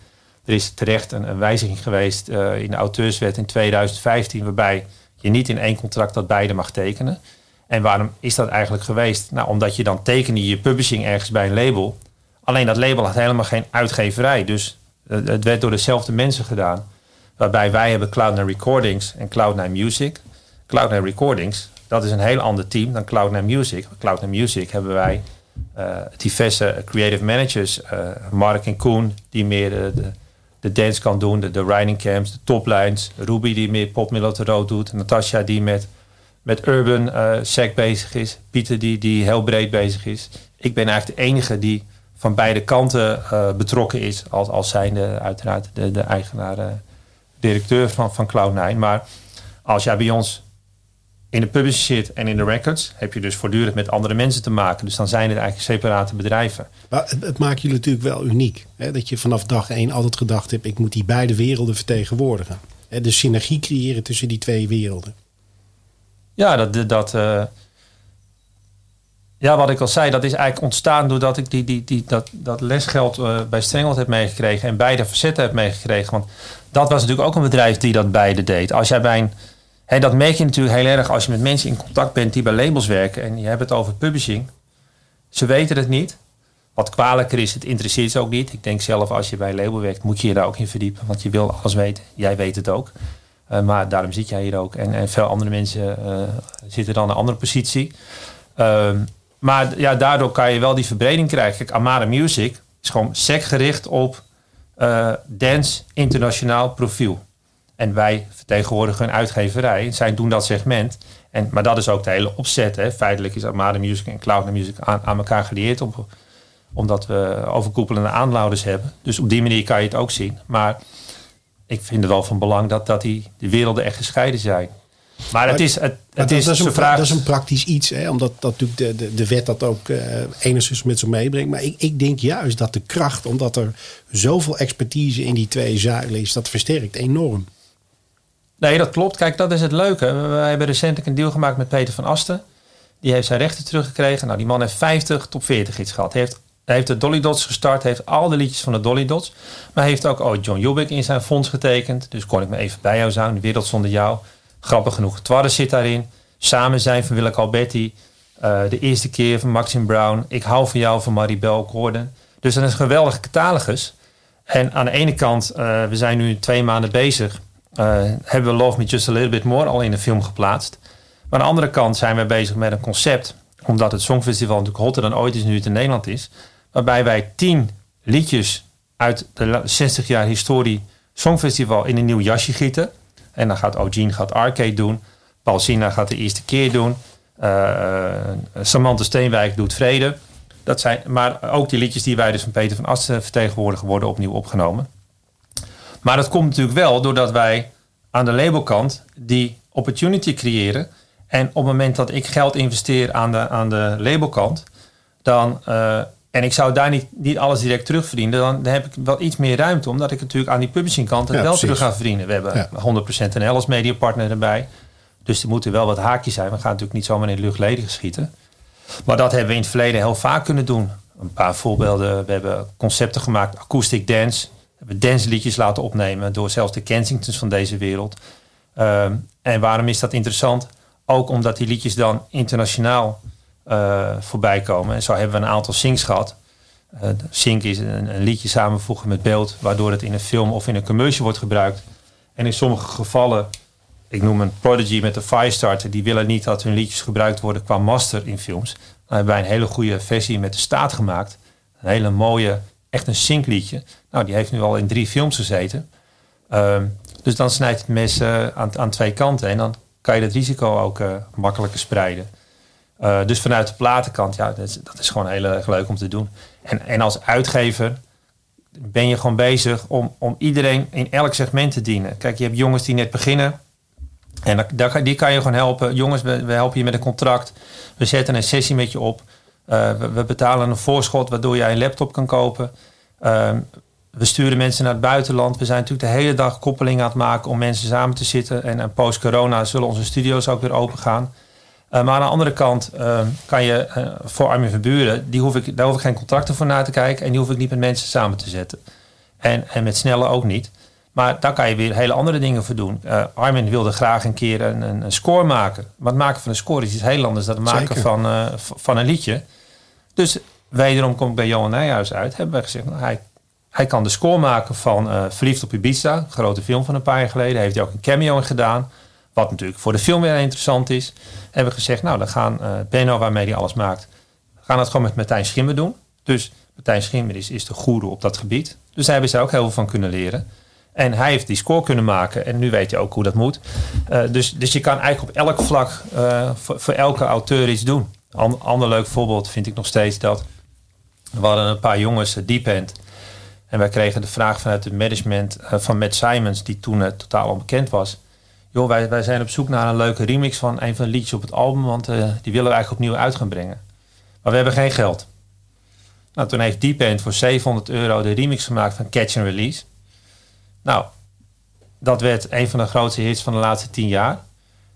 Er is terecht een, een wijziging geweest uh, in de auteurswet in tweeduizend vijftien... waarbij je niet in één contract dat beide mag tekenen. En waarom is dat eigenlijk geweest? Nou, omdat je dan tekende je publishing ergens bij een label. Alleen dat label had helemaal geen uitgeverij. Dus Het werd door dezelfde mensen gedaan. Waarbij wij hebben Cloud nine Recordings en Cloud nine Music. Cloud nine Recordings, dat is een heel ander team dan Cloud nine Music. Cloud nine Music hebben wij uh, diverse creative managers. Uh, Mark en Koen, die meer de, de, de dance kan doen. De, de riding camps, de toplines. Ruby, die meer pop middel te rood doet. Natasha, die met, met urban uh, sec bezig is. Pieter, die, die heel breed bezig is. Ik ben eigenlijk de enige die van beide kanten uh, betrokken is. Als, als zijnde uiteraard de, de eigenaar, uh, directeur van, van Cloud nine. Maar als jij bij ons in de publishing zit en in de records, heb je dus voortdurend met andere mensen te maken. Dus dan zijn het eigenlijk separate bedrijven. Maar het, het maakt jullie natuurlijk wel uniek. Hè? Dat je vanaf dag één altijd gedacht hebt, ik moet die beide werelden vertegenwoordigen. Hè? De synergie creëren tussen die twee werelden. Ja, dat... dat uh, ja, wat ik al zei, dat is eigenlijk ontstaan doordat ik die, die, die, dat, dat lesgeld uh, bij Strengeld heb meegekregen en beide facetten heb meegekregen. Want dat was natuurlijk ook een bedrijf die dat beide deed. Als jij bij een, hey, dat merk je natuurlijk heel erg als je met mensen in contact bent die bij labels werken en je hebt het over publishing. Ze weten het niet. Wat kwalijker is, het interesseert ze ook niet. Ik denk zelf, als je bij een label werkt, moet je je daar ook in verdiepen. Want je wil alles weten. Jij weet het ook. Uh, maar daarom zit jij hier ook. En, en veel andere mensen uh, zitten dan in een andere positie. Uh, Maar ja, daardoor kan je wel die verbreding krijgen. Kijk, Armada Music is gewoon sec gericht op uh, dance internationaal profiel. En wij vertegenwoordigen een uitgeverij. Zij doen dat segment. En, maar dat is ook de hele opzet. Hè. Feitelijk is Armada Music en Cloud nine Music aan, aan elkaar gelieerd. Om, omdat we overkoepelende aanhouders hebben. Dus op die manier kan je het ook zien. Maar ik vind het wel van belang dat, dat die de werelden echt gescheiden zijn. Maar het is, het, het maar dat, is, dat is een vraag. Dat is een praktisch iets, hè? Omdat dat natuurlijk de, de, de wet dat ook uh, enigszins met zich meebrengt. Maar ik, ik denk juist dat de kracht, omdat er zoveel expertise in die twee zuilen is, dat versterkt enorm. Nee, dat klopt. Kijk, dat is het leuke. We, we hebben recentelijk een deal gemaakt met Peter van Asten. Die heeft zijn rechten teruggekregen. Nou, die man heeft vijftig top veertig iets gehad. Hij heeft, heeft de Dolly Dots gestart, heeft al de liedjes van de Dolly Dots. Maar hij heeft ook ooit John Jobbik in zijn fonds getekend. Dus kon ik me even bij jou zijn, de wereld zonder jou. Grappig genoeg, Twarres zit daarin. Samen zijn van Willeke Alberti. Uh, de eerste keer van Maxim Brown. Ik hou van jou van Maribel Corden. Dus dat is een geweldige catalogus. En aan de ene kant, uh, we zijn nu twee maanden bezig. Uh, hebben we Love Me Just A Little Bit More al in de film geplaatst. Maar aan de andere kant zijn we bezig met een concept. Omdat het Songfestival natuurlijk hotter dan ooit is nu het in Nederland is. Waarbij wij tien liedjes uit de zestig jaar historie Songfestival in een nieuw jasje gieten. En dan gaat Ogene gaat Arcade doen. Paul Sina gaat de eerste keer doen. Uh, Samantha Steenwijk doet Vrede. Dat zijn, maar ook die liedjes die wij dus van Peter van Asten vertegenwoordigen worden opnieuw opgenomen. Maar dat komt natuurlijk wel doordat wij aan de labelkant die opportunity creëren. En op het moment dat ik geld investeer aan de, aan de labelkant. Dan, uh, en ik zou daar niet, niet alles direct terugverdienen. Dan, dan heb ik wel iets meer ruimte. Omdat ik natuurlijk aan die publishing kant het ja, wel precies. terug ga verdienen. We hebben ja. honderd procent N L als mediapartner erbij. Dus er moeten wel wat haakjes zijn. We gaan natuurlijk niet zomaar in de luchtledige schieten. Maar dat hebben we in het verleden heel vaak kunnen doen. Een paar voorbeelden. We hebben concepten gemaakt. Acoustic dance. We hebben dansliedjes laten opnemen. Door zelfs de Kensingtons van deze wereld. Um, en waarom is dat interessant? Ook omdat die liedjes dan internationaal Uh, voorbij komen. En zo hebben we een aantal syncs gehad. Uh, sync is een, een liedje samenvoegen met beeld, waardoor het in een film of in een commercial wordt gebruikt. En in sommige gevallen, ik noem een Prodigy met de Firestarter, die willen niet dat hun liedjes gebruikt worden qua master in films. Dan hebben wij een hele goede versie met de staat gemaakt. Een hele mooie, echt een sync liedje. Nou, die heeft nu al in drie films gezeten. Uh, dus dan snijdt het mes uh, aan, aan twee kanten. En dan kan je dat risico ook uh, makkelijker spreiden. Uh, dus vanuit de platenkant, ja, dat is, dat is gewoon heel erg leuk om te doen. En, en als uitgever ben je gewoon bezig om, om iedereen in elk segment te dienen. Kijk, je hebt jongens die net beginnen. En dat, dat, die kan je gewoon helpen. Jongens, we, we helpen je met een contract. We zetten een sessie met je op. Uh, we, we betalen een voorschot waardoor jij een laptop kan kopen. Uh, we sturen mensen naar het buitenland. We zijn natuurlijk de hele dag koppelingen aan het maken om mensen samen te zitten. En, en post-corona zullen onze studio's ook weer open gaan. Uh, maar aan de andere kant uh, kan je uh, voor Armin van Buuren, die hoef ik, daar hoef ik geen contracten voor na te kijken. En die hoef ik niet met mensen samen te zetten. En, en met Snelle ook niet. Maar daar kan je weer hele andere dingen voor doen. Uh, Armin wilde graag een keer een, een, een score maken. Maar het maken van een score is iets heel anders dan het maken van, uh, van een liedje. Dus wederom kom ik bij Johan Nijhuis uit. Hebben wij gezegd, nou, hij, Hij kan de score maken van uh, Verliefd op Ibiza, een grote film van een paar jaar geleden. Daar heeft hij ook een cameo in gedaan. Wat natuurlijk voor de film weer interessant is. Hebben we gezegd, nou dan gaan uh, Benno, waarmee hij alles maakt, gaan dat gewoon met Martijn Schimmer doen. Dus Martijn Schimmer is, is de goeroe op dat gebied. Dus daar hebben ze ook heel veel van kunnen leren. En hij heeft die score kunnen maken. En nu weet je ook hoe dat moet. Uh, dus, dus je kan eigenlijk op elk vlak uh, voor, voor elke auteur iets doen. Een ander leuk voorbeeld vind ik nog steeds dat we hadden een paar jongens, uh, Deep End. En wij kregen de vraag vanuit het management uh, van Matt Simons, die toen uh, totaal onbekend was. Joh, wij, wij zijn op zoek naar een leuke remix van een van de liedjes op het album. Want uh, die willen we eigenlijk opnieuw uit gaan brengen. Maar we hebben geen geld. Nou, toen heeft Deep End voor zevenhonderd euro de remix gemaakt van Catch and Release. Nou, dat werd een van de grootste hits van de laatste tien jaar.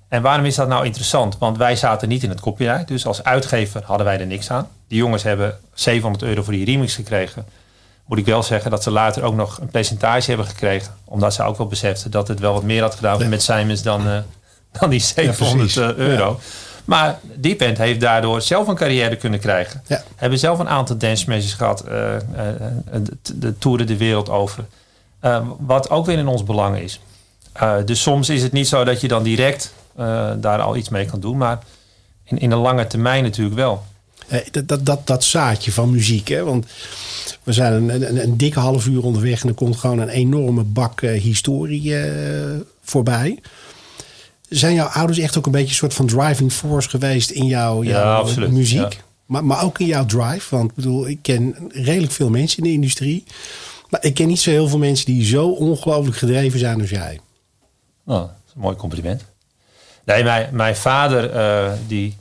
En waarom is dat nou interessant? Want wij zaten niet in het copyright. Dus als uitgever hadden wij er niks aan. Die jongens hebben zevenhonderd euro voor die remix gekregen. Moet ik wel zeggen dat ze later ook nog een percentage hebben gekregen. Omdat ze ook wel beseften dat het wel wat meer had gedaan ja. met Simons dan, uh, dan die zevenhonderd ja, euro. Ja. Maar Deep End heeft daardoor zelf een carrière kunnen krijgen. Ja. Hebben zelf een aantal dance smashes gehad. Uh, uh, de, de toeren de wereld over. Uh, wat ook weer in ons belang is. Uh, dus soms is het niet zo dat je dan direct uh, daar al iets mee kan doen. Maar in, in de lange termijn natuurlijk wel. Uh, dat, dat, dat, dat zaadje van muziek. Hè? Want we zijn een, een, een dikke half uur onderweg. En er komt gewoon een enorme bak uh, historie uh, voorbij. Zijn jouw ouders echt ook een beetje een soort van driving force geweest in jouw, jouw ja, muziek? Ja. Maar, maar ook in jouw drive? Want ik bedoel, ik ken redelijk veel mensen in de industrie. Maar ik ken niet zo heel veel mensen die zo ongelooflijk gedreven zijn als jij. Nou, dat is een mooi compliment. Nee, mijn, mijn vader, uh, die,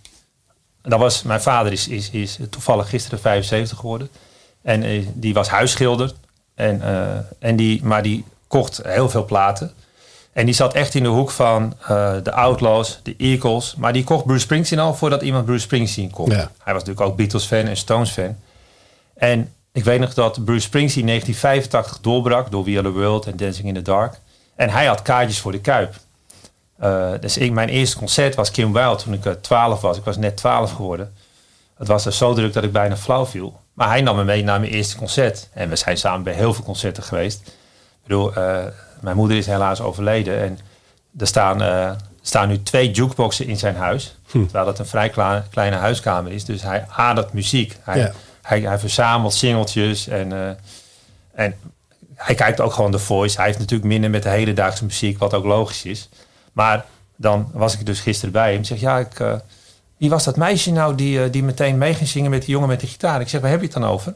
dat was, mijn vader is, is, is toevallig gisteren vijfenzeventig geworden. En uh, die was huisschilder. En, uh, en die, maar die kocht heel veel platen. En die zat echt in de hoek van uh, de Outlaws, de Eagles. Maar die kocht Bruce Springsteen al voordat iemand Bruce Springsteen kocht. Ja. Hij was natuurlijk ook Beatles-fan en Stones-fan. En ik weet nog dat Bruce Springsteen in negentien vijfentachtig doorbrak door We Are The World en Dancing in the Dark. En hij had kaartjes voor de Kuip. Uh, dus ik, mijn eerste concert was Kim Wilde toen ik twaalf was. Ik was net twaalf geworden. Het was er zo druk dat ik bijna flauw viel. Maar hij nam me mee naar mijn eerste concert. En we zijn samen bij heel veel concerten geweest. Ik bedoel, uh, mijn moeder is helaas overleden. En er staan, uh, er staan nu twee jukeboxen in zijn huis. Hm. Terwijl dat een vrij kla- kleine huiskamer is. Dus hij adert muziek. Hij, ja. Hij, hij verzamelt singeltjes en, uh, en hij kijkt ook gewoon de Voice. Hij heeft natuurlijk minder met de hedendaagse muziek, wat ook logisch is. Maar dan was ik dus gisteren bij hem. Ik zeg, ja, ik, uh, wie was dat meisje nou die, uh, die meteen mee ging zingen met die jongen met de gitaar? Ik zeg, waar heb je het dan over?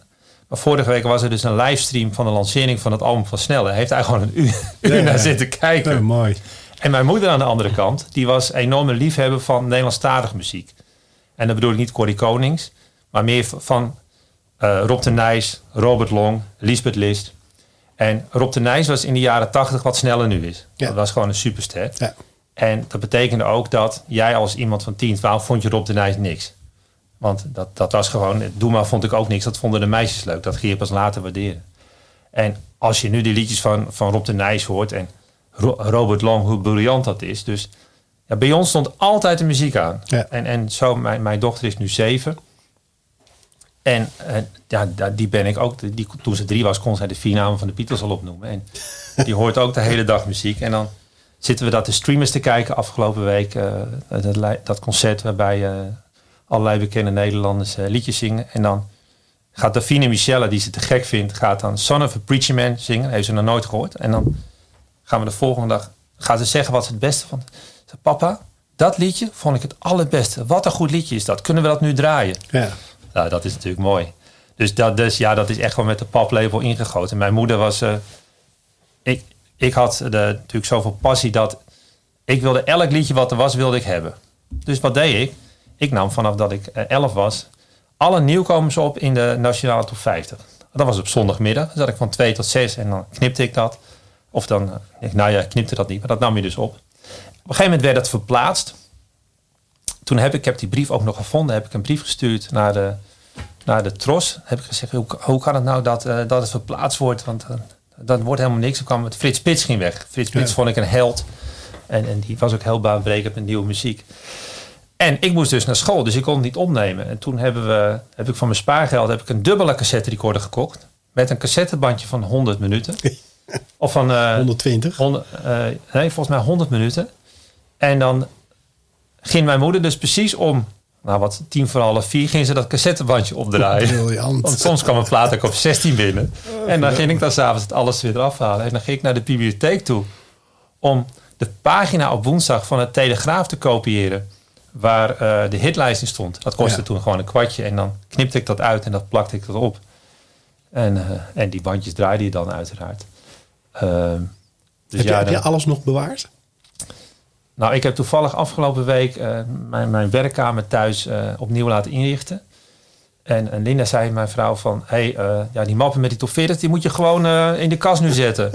Maar vorige week was er dus een livestream van de lancering van het album van Snelle. Hij heeft daar gewoon een uur, ja, uur naar zitten kijken. Ja, mooi. En mijn moeder aan de andere kant, die was enorme liefhebber van Nederlandstalige muziek. En dat bedoel ik niet Corrie Konings, maar meer van... Uh, Rob de Nijs, Robert Long, Lisbeth List. En Rob de Nijs was in de jaren tachtig wat Sneller nu is. Ja. Dat was gewoon een superster. Ja. En dat betekende ook dat jij als iemand van tien, twaalf vond je Rob de Nijs niks. Want dat, dat was gewoon... Doemar vond ik ook niks. Dat vonden de meisjes leuk. Dat ging je pas later waarderen. En als je nu die liedjes van, van Rob de Nijs hoort... en Ro- Robert Long, hoe briljant dat is. Dus ja, bij ons stond altijd de muziek aan. Ja. En, en zo, mijn, mijn dochter is nu zeven... En, en ja, die ben ik ook. Die, toen ze drie was, kon zij de vier namen van de Beatles al opnoemen. En die hoort ook de hele dag muziek. En dan zitten we dat de streamers te kijken afgelopen week. Uh, dat, dat concert waarbij uh, allerlei bekende Nederlanders uh, liedjes zingen. En dan gaat Davina Michelle, die ze te gek vindt, gaat dan Son of a Preacher Man zingen. Heeft ze nog nooit gehoord. En dan gaan we de volgende dag, gaat ze zeggen wat ze het beste vond. Ze, papa, dat liedje vond ik het allerbeste. Wat een goed liedje is dat. Kunnen we dat nu draaien? Ja. Nou, dat is natuurlijk mooi. Dus dat, dus, ja, dat is echt wel met de paplepel ingegoten. Mijn moeder was... Uh, ik, ik had de, natuurlijk zoveel passie dat... Ik wilde elk liedje wat er was, wilde ik hebben. Dus wat deed ik? Ik nam vanaf dat ik elf was... alle nieuwkomers op in de nationale top vijftig. Dat was op zondagmiddag. Dan zat ik van twee tot zes en dan knipte ik dat. Of dan... Nou ja, ik knipte dat niet, maar dat nam je dus op. Op een gegeven moment werd dat verplaatst... Toen heb ik, ik heb die brief ook nog gevonden. Heb ik een brief gestuurd naar de, naar de Tros. Heb ik gezegd, hoe, hoe kan het nou dat, uh, dat het verplaatst wordt? Want uh, dat wordt helemaal niks. Dan kwam het, Frits Spits ging weg. Frits Spits ja. vond ik een held. En, en die was ook heel baanbrekend met nieuwe muziek. En ik moest dus naar school. Dus ik kon het niet opnemen. En toen hebben we, heb ik van mijn spaargeld heb ik een dubbele cassette recorder gekocht. met een cassettebandje van honderd minuten. Of van... Uh, honderdtwintig? honderd, uh, nee, volgens mij honderd minuten. En dan ging mijn moeder dus precies om... Nou, wat tien voor half vier ging ze dat cassettebandje opdraaien. Briljant. Want soms kwam een plaat ook op zestien binnen. En dan ging ik dan s'avonds het alles weer eraf halen. En dan ging ik naar de bibliotheek toe om de pagina op woensdag van het Telegraaf te kopiëren. Waar uh, de hitlijst in stond. Dat kostte ja. toen gewoon een kwartje. En dan knipte ik dat uit en dat plakte ik dat op. En, uh, en die bandjes draaide je dan uiteraard. Uh, dus heb, ja, je, heb dan, je alles nog bewaard? Nou, ik heb toevallig afgelopen week uh, mijn, mijn werkkamer thuis uh, opnieuw laten inrichten. En, en Linda zei mijn vrouw van... Hé, hey, uh, ja, die mappen met die top veertig, die moet je gewoon uh, in de kast nu zetten.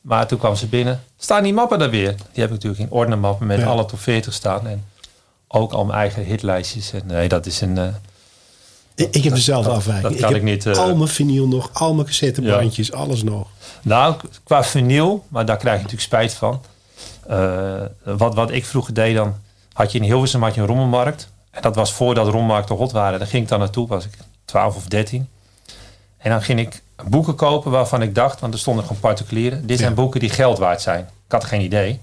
Maar toen kwam ze binnen. Staan die mappen daar weer? Die heb ik natuurlijk in ordnermappen met ja. alle top veertig staan. En ook al mijn eigen hitlijstjes. En nee, dat is een... Uh, ik, ik heb dezelfde afwijking. Dat kan ik, ik niet... Uh, al mijn vinyl nog, al mijn cassettebandjes, ja. alles nog. Nou, qua vinyl, maar daar krijg je natuurlijk spijt van... Uh, wat, wat ik vroeger deed, dan had je in Hilversum had je een rommelmarkt. En dat was voordat rommelmarkten hot waren. Daar ging ik dan naartoe, was ik twaalf of dertien. En dan ging ik boeken kopen waarvan ik dacht, want er stonden gewoon particulieren. Dit zijn ja. boeken die geld waard zijn. Ik had geen idee.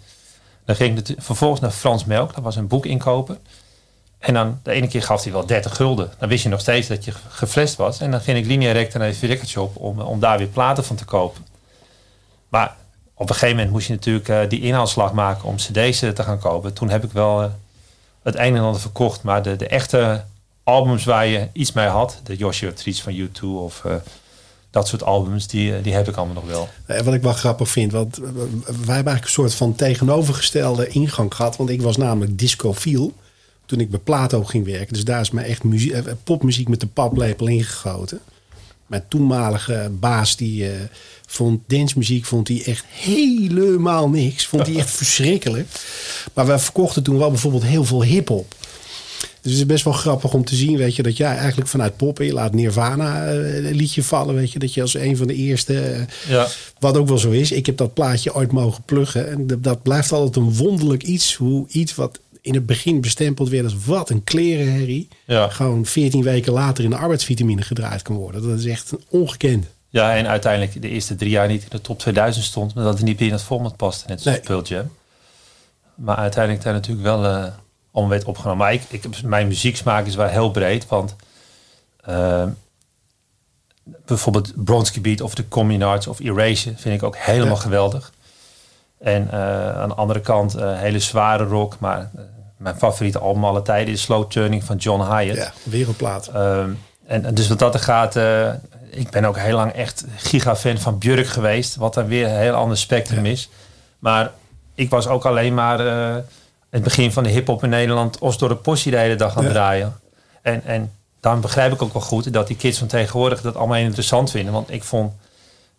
Dan ging ik vervolgens naar Frans Melk. Dat was een boek inkopen. En dan de ene keer gaf hij wel dertig gulden. Dan wist je nog steeds dat je geflesd was. En dan ging ik linea recta naar de record shop om, om daar weer platen van te kopen. Maar... Op een gegeven moment moest je natuurlijk uh, die inhaalslag maken om cd's te gaan kopen. Toen heb ik wel uh, het een en ander verkocht. Maar de, de echte albums waar je iets mee had. De Joshua Tree van U twee of uh, dat soort albums. Die, die heb ik allemaal nog wel. Wat ik wel grappig vind. Want wij hebben eigenlijk een soort van tegenovergestelde ingang gehad. Want ik was namelijk discofiel toen ik bij Plato ging werken. Dus daar is mij echt muziek, popmuziek met de paplepel ingegoten. Mijn toenmalige baas die... Uh, vond dancemuziek vond hij echt helemaal niks. Vond hij echt verschrikkelijk. Maar we verkochten toen wel bijvoorbeeld heel veel hiphop. Dus het is best wel grappig om te zien, weet je, dat jij eigenlijk vanuit pop, je laat Nirvana een liedje vallen, weet je, dat je als een van de eerste, ja. wat ook wel zo is. Ik heb dat plaatje ooit mogen pluggen en dat blijft altijd een wonderlijk iets, hoe iets wat in het begin bestempeld werd als wat een klerenherrie, ja. gewoon veertien weken later in de arbeidsvitamine gedraaid kan worden. Dat is echt ongekend. Ja, en uiteindelijk de eerste drie jaar niet in de top tweeduizend stond. Maar dat het niet meer in het format paste. Net zoals nee. Pearl Jam. Maar uiteindelijk daar natuurlijk wel uh, om werd opgenomen. Maar ik, ik, mijn muzieksmaak is wel heel breed. Want uh, bijvoorbeeld Bronski Beat of de Communards of Erasure vind ik ook helemaal ja. geweldig. En uh, aan de andere kant uh, hele zware rock. Maar uh, mijn favoriete album alle tijden is Slow Turning van John Hyatt. Ja, wereldplaat. Uh, en dus wat dat er gaat... Uh, Ik ben ook heel lang echt gigafan van Björk geweest. Wat dan weer een heel ander spectrum ja. is. Maar ik was ook alleen maar... Uh, het begin van de hiphop in Nederland... Os door de Possie de hele dag aan ja. draaien. En, en dan begrijp ik ook wel goed... dat die kids van tegenwoordig dat allemaal interessant vinden. Want ik vond...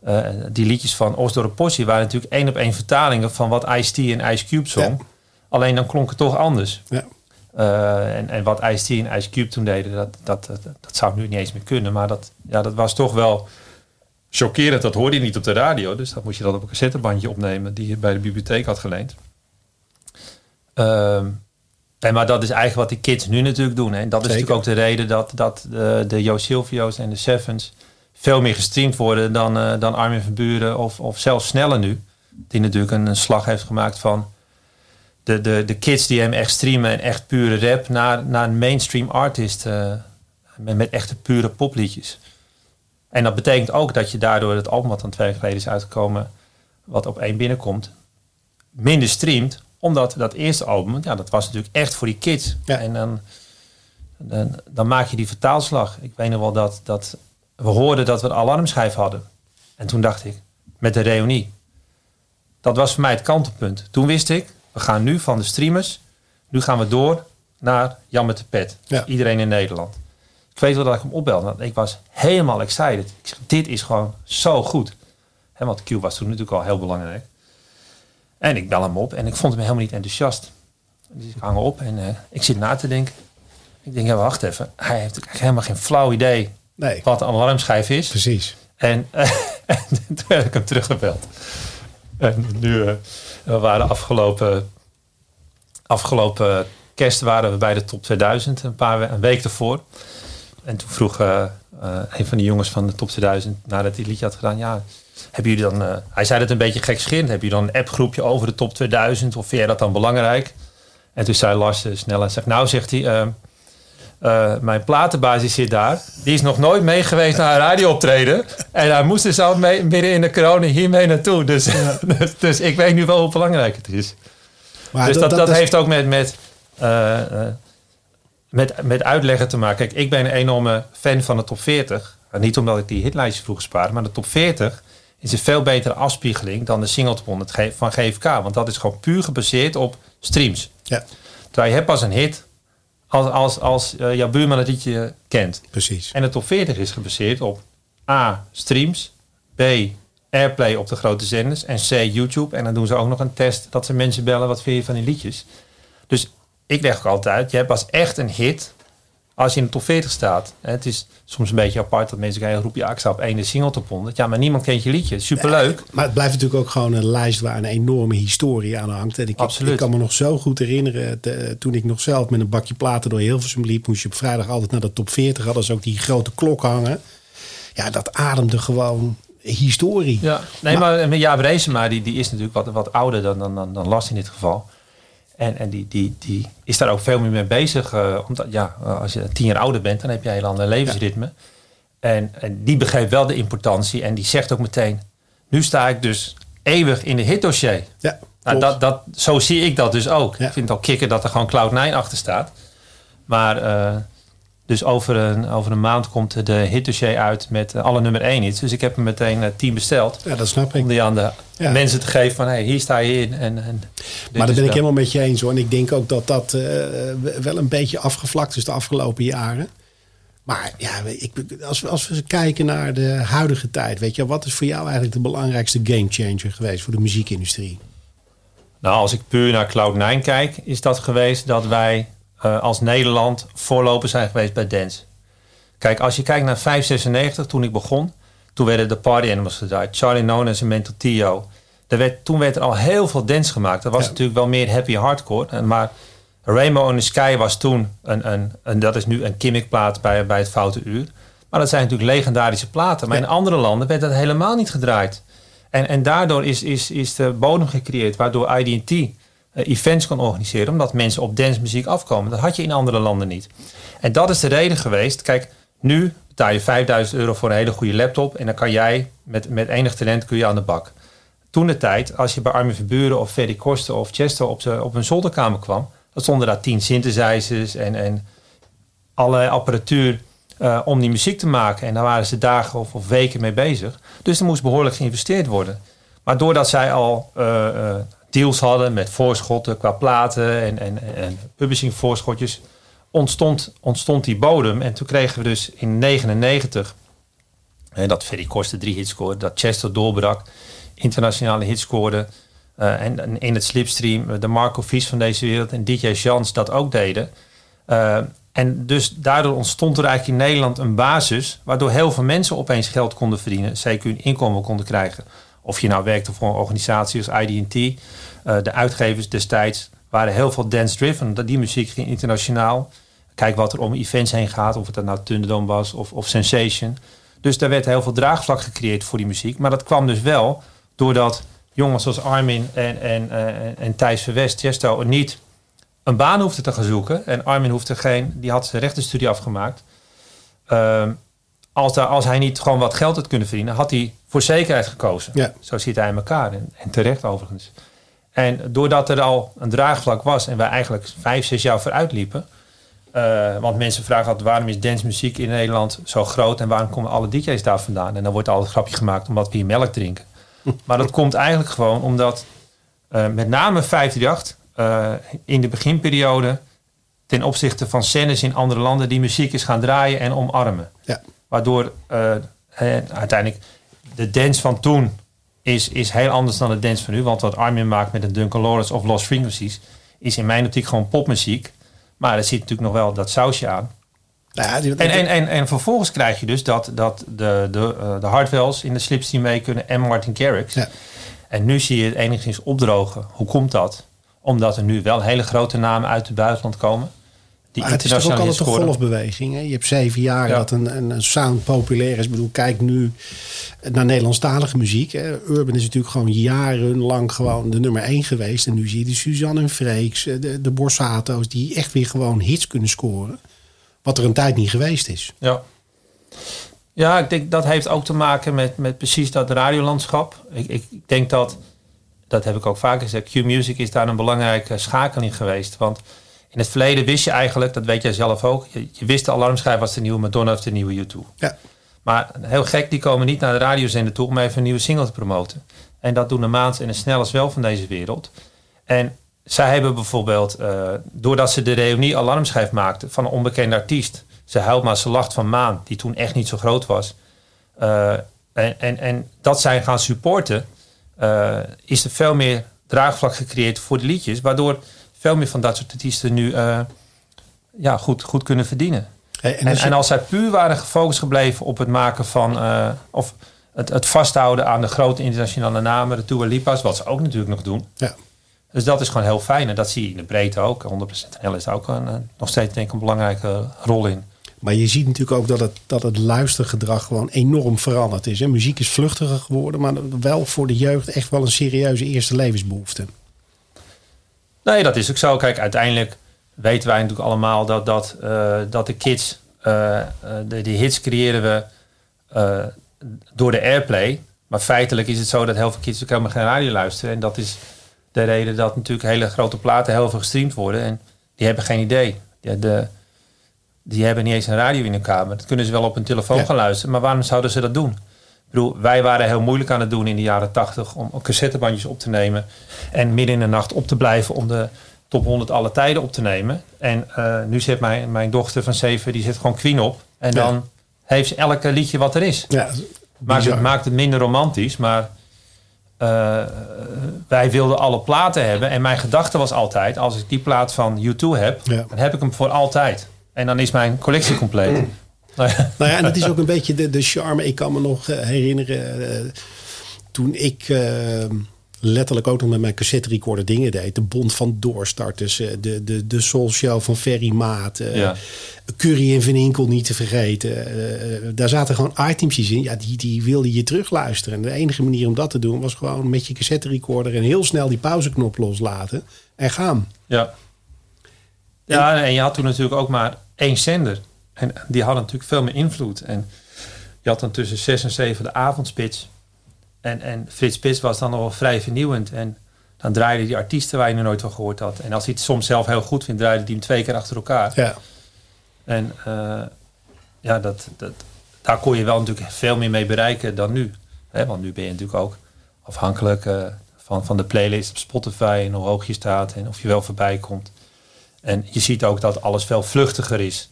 Uh, die liedjes van Os door de Possie... waren natuurlijk één op één vertalingen... van wat Ice-T en Ice Cube zong. Ja. Alleen dan klonk het toch anders. Ja. Uh, en, en wat Ice-T en Ice Cube toen deden, dat, dat, dat, dat zou ik nu niet eens meer kunnen. Maar dat, ja, dat was toch wel chockerend. Dat hoorde je niet op de radio. Dus dat moest je dan op een cassettebandje opnemen die je bij de bibliotheek had geleend. Uh, en maar dat is eigenlijk wat die kids nu natuurlijk doen. Hè. En dat is Zeker. natuurlijk ook de reden dat, dat uh, de Jo Silvio's en de Sevens veel meer gestreamd worden dan, uh, dan Armin van Buuren of, of zelfs Snelle nu. Die natuurlijk een, een slag heeft gemaakt van... De, de, de kids die hem echt streamen en echt pure rap... naar, naar een mainstream artist uh, met, met echte pure popliedjes. En dat betekent ook dat je daardoor het album... wat dan twee jaar geleden is uitgekomen... wat op één binnenkomt, minder streamt. Omdat dat eerste album, ja, dat was natuurlijk echt voor die kids. Ja. En dan, dan, dan maak je die vertaalslag. Ik weet nog wel dat, dat we hoorden dat we een alarmschijf hadden. En toen dacht ik, met de reunie. Dat was voor mij het kantelpunt. Toen wist ik... We gaan nu van de streamers, nu gaan we door naar Jan met de pet. Ja. Iedereen in Nederland. Ik weet wel dat ik hem opbelde, want ik was helemaal excited. Ik zeg, dit is gewoon zo goed. He, want Q was toen natuurlijk al heel belangrijk. En ik bel hem op en ik vond hem helemaal niet enthousiast. Dus ik hang op en uh, ik zit na te denken. Ik denk, ja, wacht even. Hij heeft eigenlijk helemaal geen flauw idee nee. wat een alarmschijf is. Precies. En, uh, en toen heb ik hem teruggebeld. En nu, uh, we waren afgelopen, afgelopen kerst waren we bij de top tweeduizend, een paar we- een week ervoor. En toen vroeg uh, uh, een van de jongens van de top tweeduizend, nadat hij het liedje had gedaan, ja, hebben jullie dan, uh, hij zei dat een beetje gekscherend, hebben jullie dan een appgroepje over de top tweeduizend? Of vind jij dat dan belangrijk? En toen zei Lars uh, snel en zegt, nou, zegt hij, uh, uh, mijn platenbasis zit daar. Die is nog nooit mee geweest naar een radiooptreden. En hij moest dus al mee, midden in de corona hiermee naartoe. Dus, ja. dus, dus ik weet nu wel hoe belangrijk het is. Maar dus dat, dat, dat is... heeft ook met... met uh, uh, Met, met uitleggen te maken. Kijk, ik ben een enorme fan van de top veertig. Nou, niet omdat ik die hitlijstjes vroeg spaar, maar de top veertig is een veel betere afspiegeling dan de singletop honderd van G F K. Want dat is gewoon puur gebaseerd op streams. Ja. Terwijl je hebt pas een hit als, als, als uh, jouw buurman het liedje kent. Precies. En de top veertig is gebaseerd op A, streams, B, airplay op de grote zenders en C, YouTube. En dan doen ze ook nog een test dat ze mensen bellen, wat vind je van die liedjes? Dus ik leg ook altijd, je hebt pas echt een hit als je in de top veertig staat. Het is soms een beetje apart dat mensen gaan roepen, ja, ik sta op één de singletop honderd. Ja, maar niemand kent je liedje. Superleuk. Ja, maar het blijft natuurlijk ook gewoon een lijst waar een enorme historie aan hangt. En ik, Absoluut. ik kan me nog zo goed herinneren, de, toen ik nog zelf met een bakje platen door Hilversum liep, moest je op vrijdag altijd naar de top veertig. Hadden ze ook die grote klok hangen. Ja, dat ademde gewoon historie. Ja, nee, maar, maar Jaap Reesema, die, die is natuurlijk wat, wat ouder dan, dan, dan, dan Lars in dit geval. En, en die, die, die is daar ook veel meer mee bezig. Uh, omdat ja, als je tien jaar ouder bent, dan heb je een heel ander levensritme. Ja. En, en die begrijpt wel de importantie. En die zegt ook meteen, nu sta ik dus eeuwig in de hitdossier. Ja, nou, dat, dat, zo zie ik dat dus ook. Ja. Ik vind het al kicken dat er gewoon Cloud nine achter staat. Maar uh, dus over een, over een maand komt de hitdossier uit met alle nummer één hits. Dus ik heb hem meteen uh, tien besteld. Ja, dat snap ik. Om die aan de... Ja. Mensen te geven van, hey, hier sta je in. En, en maar daar ben ik helemaal met je eens, hoor. En ik denk ook dat dat uh, wel een beetje afgevlakt is de afgelopen jaren. Maar ja, ik, als, als we kijken naar de huidige tijd, weet je, wat is voor jou eigenlijk de belangrijkste gamechanger geweest voor de muziekindustrie? Nou, als ik puur naar Cloud nine kijk, is dat geweest dat wij uh, als Nederland voorloper zijn geweest bij dance. Kijk, als je kijkt naar vijf zesennegentig, toen ik begon, toen werden de Party Animals gedraaid. Charlie Nona en Mento Tio. Er werd, toen werd er al heel veel dance gemaakt. Dat was ja. natuurlijk wel meer happy hardcore. Maar Rainbow on the Sky was toen een, een, een dat is nu een gimmickplaat bij, bij het Foute Uur. Maar dat zijn natuurlijk legendarische platen. Maar ja. in andere landen werd dat helemaal niet gedraaid. En, en daardoor is, is, is de bodem gecreëerd waardoor I D en T events kan organiseren. Omdat mensen op dancemuziek afkomen. Dat had je in andere landen niet. En dat is de reden geweest. Kijk, nu betaal je vijfduizend euro voor een hele goede laptop. En dan kan jij met, met enig talent kun je aan de bak. Toen de tijd, als je bij Armin van Buuren of Ferry Corsten of Chester op, op een zolderkamer kwam, dan stonden daar tien synthesizers en, en allerlei apparatuur uh, om die muziek te maken. En daar waren ze dagen of, of weken mee bezig. Dus er moest behoorlijk geïnvesteerd worden. Maar doordat zij al uh, uh, deals hadden met voorschotten qua platen en, en, en publishing voorschotjes, Ontstond, ontstond die bodem. En toen kregen we dus in negentien negenennegentig... Hè, dat Ferry Corsten drie hits scoorde, dat Chester doorbrak, internationale hits scoorde, Uh, en, en in het slipstream de Marco Vies van deze wereld en D J Jans dat ook deden. Uh, en dus daardoor ontstond er eigenlijk in Nederland een basis waardoor heel veel mensen opeens geld konden verdienen, zeker hun inkomen konden krijgen. Of je nou werkte voor een organisatie als I D en T... Uh, de uitgevers destijds waren heel veel dance-driven. Die muziek ging internationaal. Kijk wat er om events heen gaat. Of het dan nou Thunderdome was of, of Sensation. Dus daar werd heel veel draagvlak gecreëerd voor die muziek. Maar dat kwam dus wel doordat jongens als Armin en, en, en, en Thijs Verwest, Chesto, niet een baan hoefden te gaan zoeken. En Armin hoefde geen, die had zijn rechtenstudie afgemaakt. Um, als, daar, als hij niet gewoon wat geld had kunnen verdienen, had hij voor zekerheid gekozen. Ja. Zo zit hij in elkaar. En, en terecht overigens. En doordat er al een draagvlak was en wij eigenlijk vijf, zes jaar vooruit liepen. Uh, want mensen vragen altijd, waarom is dancemuziek in Nederland zo groot en waarom komen alle D J's daar vandaan? En dan wordt altijd een grapje gemaakt omdat we hier melk drinken. Maar dat komt eigenlijk gewoon omdat uh, met name vijf drie acht uh, in de beginperiode ten opzichte van scènes in andere landen die muziek is gaan draaien en omarmen. Ja. Waardoor uh, uiteindelijk de dance van toen Is, is heel anders dan de dance van nu. Want wat Armin maakt met een Duncan Lawrence of Lost Frequencies is in mijn optiek gewoon popmuziek. Maar er zit natuurlijk nog wel dat sausje aan. Ja, die, die, en, en, en, en vervolgens krijg je dus dat, dat de, de, uh, de Hardwells in de slipstream mee kunnen en Martin Garrix. Ja. En nu zie je het enigszins opdrogen. Hoe komt dat? Omdat er nu wel hele grote namen uit het buitenland komen. Die het is toch ook altijd een golfbeweging. Hè? Je hebt zeven jaar ja. dat een, een, een sound populair is. Ik bedoel, kijk nu naar Nederlandstalige muziek. Hè? Urban is natuurlijk gewoon jarenlang gewoon de nummer één geweest. En nu zie je de Suzanne en Freeks, de, de Borsato's... die echt weer gewoon hits kunnen scoren. Wat er een tijd niet geweest is. Ja, ja ik denk dat heeft ook te maken met, met precies dat radiolandschap. Ik, ik denk dat, dat heb ik ook vaak gezegd... Q-Music is daar een belangrijke schakeling geweest. Want... in het verleden wist je eigenlijk, dat weet jij zelf ook... je, je wist de alarmschijf was de nieuwe Madonna of de nieuwe U twee. Ja. Maar heel gek, die komen niet naar de radiozender toe... om even een nieuwe single te promoten. En dat doen de Maans en de Snelles wel van deze wereld. En zij hebben bijvoorbeeld... Uh, doordat ze de reunie alarmschijf maakten van een onbekende artiest... Ze huilt maar, ze lacht van Maan, die toen echt niet zo groot was. Uh, en, en, en dat zij gaan supporten... Uh, is er veel meer draagvlak gecreëerd voor de liedjes... waardoor... veel meer van dat soort artiesten nu uh, ja, goed, goed kunnen verdienen. Hey, en, als je... en, en als zij puur waren gefocust gebleven op het maken van... Uh, of het, het vasthouden aan de grote internationale namen... de Dua Lipa's, wat ze ook natuurlijk nog doen. Ja. Dus dat is gewoon heel fijn. En dat zie je in de breedte ook. honderd procent L is daar ook een, uh, nog steeds denk ik een belangrijke rol in. Maar je ziet natuurlijk ook dat het, dat het luistergedrag gewoon enorm veranderd is. Hè? Muziek is vluchtiger geworden, maar wel voor de jeugd... echt wel een serieuze eerste levensbehoefte. Nee, dat is ook zo. Kijk, uiteindelijk weten wij natuurlijk allemaal dat, dat, uh, dat de kids, uh, de, die hits creëren we uh, door de airplay. Maar feitelijk is het zo dat heel veel kids ook helemaal geen radio luisteren. En dat is de reden dat natuurlijk hele grote platen heel veel gestreamd worden. En die hebben geen idee. De, de, die hebben niet eens een radio in hun kamer. Dat kunnen ze wel op hun telefoon ja. gaan luisteren. Maar waarom zouden ze dat doen? Ik bedoel, wij waren heel moeilijk aan het doen in de jaren tachtig... om cassettebandjes op te nemen en midden in de nacht op te blijven... om de top honderd alle tijden op te nemen. En uh, nu zit mijn, mijn dochter van zeven, die zet gewoon Queen op. En ja. dan heeft ze elke liedje wat er is. Ja, maakt, het, maakt het minder romantisch, maar uh, wij wilden alle platen hebben. En mijn gedachte was altijd, als ik die plaat van U twee heb... Ja. dan heb ik hem voor altijd. En dan is mijn collectie compleet. Mm. Nou ja. nou ja, en dat is ook een beetje de, de charme. Ik kan me nog herinneren uh, toen ik uh, letterlijk ook nog met mijn cassette recorder dingen deed. De Bond van Doorstarters, uh, de, de, de Soul Show van Ferry Maat, uh, ja. Curry en Van Inkel niet te vergeten. Uh, daar zaten gewoon itemsjes in. Ja, die, die wilden je terugluisteren. En de enige manier om dat te doen was gewoon met je cassette recorder en heel snel die pauzeknop loslaten en gaan. Ja. Ja, en, en je had toen natuurlijk ook maar één zender. En die hadden natuurlijk veel meer invloed. En je had dan tussen zes en zeven de avondspits. En, en Frits Spits was dan nog wel vrij vernieuwend. En dan draaiden die artiesten waar je nog nooit van gehoord had. En als hij het soms zelf heel goed vindt, draaide die hem twee keer achter elkaar. Ja. En uh, ja, dat, dat, daar kon je wel natuurlijk veel meer mee bereiken dan nu. Hè? Want nu ben je natuurlijk ook afhankelijk uh, van, van de playlist op Spotify. En hoe hoog je staat en of je wel voorbij komt. En je ziet ook dat alles veel vluchtiger is.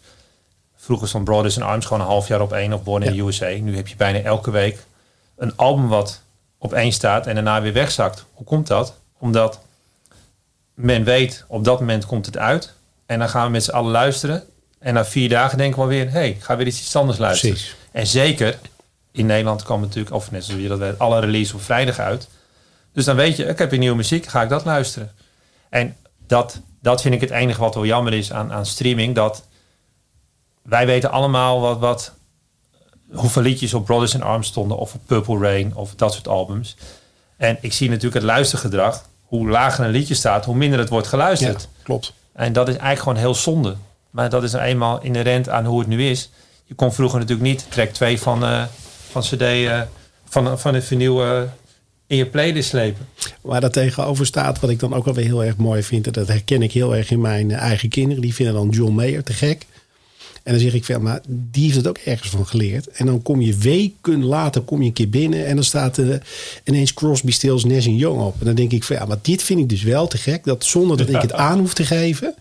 Vroeger stond Brothers in Arms gewoon een half jaar op één of Born in ja. de U S A. Nu heb je bijna elke week een album wat op één staat en daarna weer wegzakt. Hoe komt dat? Omdat men weet, op dat moment komt het uit. En dan gaan we met z'n allen luisteren. En na vier dagen denken we alweer, hé, hey, ik ga weer iets anders luisteren. Precies. En zeker, in Nederland kwam natuurlijk, of net zoals je dat weet, alle release op vrijdag uit. Dus dan weet je, ik heb hier nieuwe muziek, ga ik dat luisteren. En dat, dat vind ik het enige wat wel jammer is aan, aan streaming, dat... Wij weten allemaal wat, wat, hoeveel liedjes op Brothers in Arms stonden... of op Purple Rain of dat soort albums. En ik zie natuurlijk het luistergedrag. Hoe lager een liedje staat, hoe minder het wordt geluisterd. Ja, klopt. En dat is eigenlijk gewoon heel zonde. Maar dat is nou eenmaal inherent aan hoe het nu is. Je kon vroeger natuurlijk niet track twee van, uh, van C D... Uh, van, van het vinyl uh, in je playlist slepen. Waar dat tegenover staat, wat ik dan ook alweer heel erg mooi vind... en dat herken ik heel erg in mijn eigen kinderen. Die vinden dan John Mayer te gek... En dan zeg ik van, maar die heeft het ook ergens van geleerd. En dan kom je weken later, kom je een keer binnen... en dan staat er ineens Crosby, Stills, Nash en Young op. En dan denk ik van, ja, maar dit vind ik dus wel te gek... dat zonder dat ik het aan hoef te geven...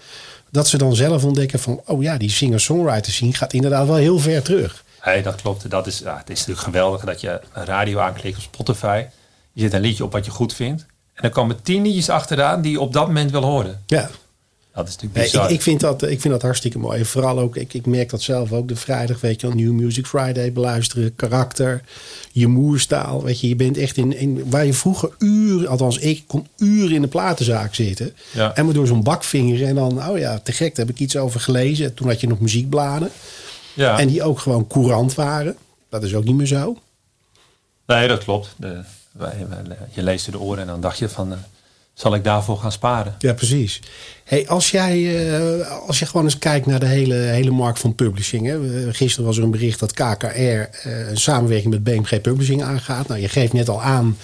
dat ze dan zelf ontdekken van... oh ja, die singer-songwriter scene gaat inderdaad wel heel ver terug. Hey, dat klopt. Dat is, ja, het is natuurlijk geweldig dat je een radio aanklikt op Spotify. Je zet een liedje op wat je goed vindt. En dan komen tien liedjes achteraan die je op dat moment wil horen. Ja. Dat is natuurlijk bizar. Nee, ik, ik, vind dat, ik vind dat hartstikke mooi. En vooral ook, ik, ik merk dat zelf ook. De vrijdag, weet je wel, New Music Friday beluisteren. Karakter, je moerstaal. Weet je, je bent echt in, in... Waar je vroeger uren, althans ik, kon uren in de platenzaak zitten. Ja. En maar door zo'n bakvinger. En dan, oh ja, te gek, daar heb ik iets over gelezen. En toen had je nog muziekbladen. Ja. En die ook gewoon courant waren. Dat is ook niet meer zo. Nee, dat klopt. De, wij, wij, je leest de oren en dan dacht je van... Uh, zal ik daarvoor gaan sparen? Ja, precies. Hey, als jij uh, als je gewoon eens kijkt naar de hele, hele markt van publishing. Hè? Gisteren was er een bericht dat K K R uh, een samenwerking met B M G Publishing aangaat. Nou, je geeft net al aan.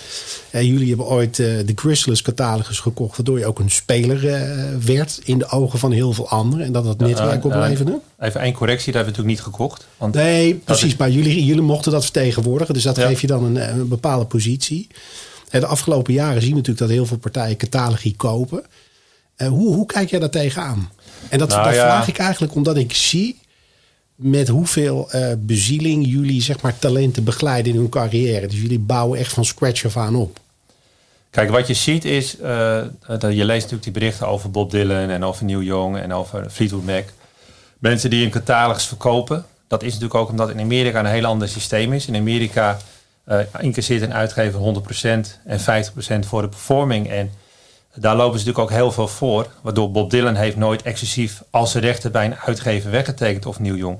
Uh, jullie hebben ooit uh, de Chrysalis catalogus gekocht. Waardoor je ook een speler uh, werd in de ogen van heel veel anderen. En dat dat netwerk uh, uh, opleverde. Even één correctie, dat hebben we natuurlijk niet gekocht. Want nee, precies. Is... Maar jullie, jullie mochten dat vertegenwoordigen. Dus dat ja. geeft je dan een, een bepaalde positie. De afgelopen jaren zien we natuurlijk dat heel veel partijen catalogie kopen. Uh, hoe, hoe kijk jij daar tegenaan? En dat, nou, dat ja. vraag ik eigenlijk omdat ik zie met hoeveel uh, bezieling jullie zeg maar talenten begeleiden in hun carrière. Dus jullie bouwen echt van scratch af aan op. Kijk, wat je ziet is, uh, dat je leest natuurlijk die berichten over Bob Dylan en over Neil Young en over Fleetwood Mac. Mensen die een catalogus verkopen. Dat is natuurlijk ook omdat in Amerika een heel ander systeem is. In Amerika... Uh, incasseert en uitgeven honderd procent en vijftig procent voor de performing. En daar lopen ze natuurlijk ook heel veel voor. Waardoor Bob Dylan heeft nooit exclusief als rechter bij een uitgever weggetekend of Neil Young.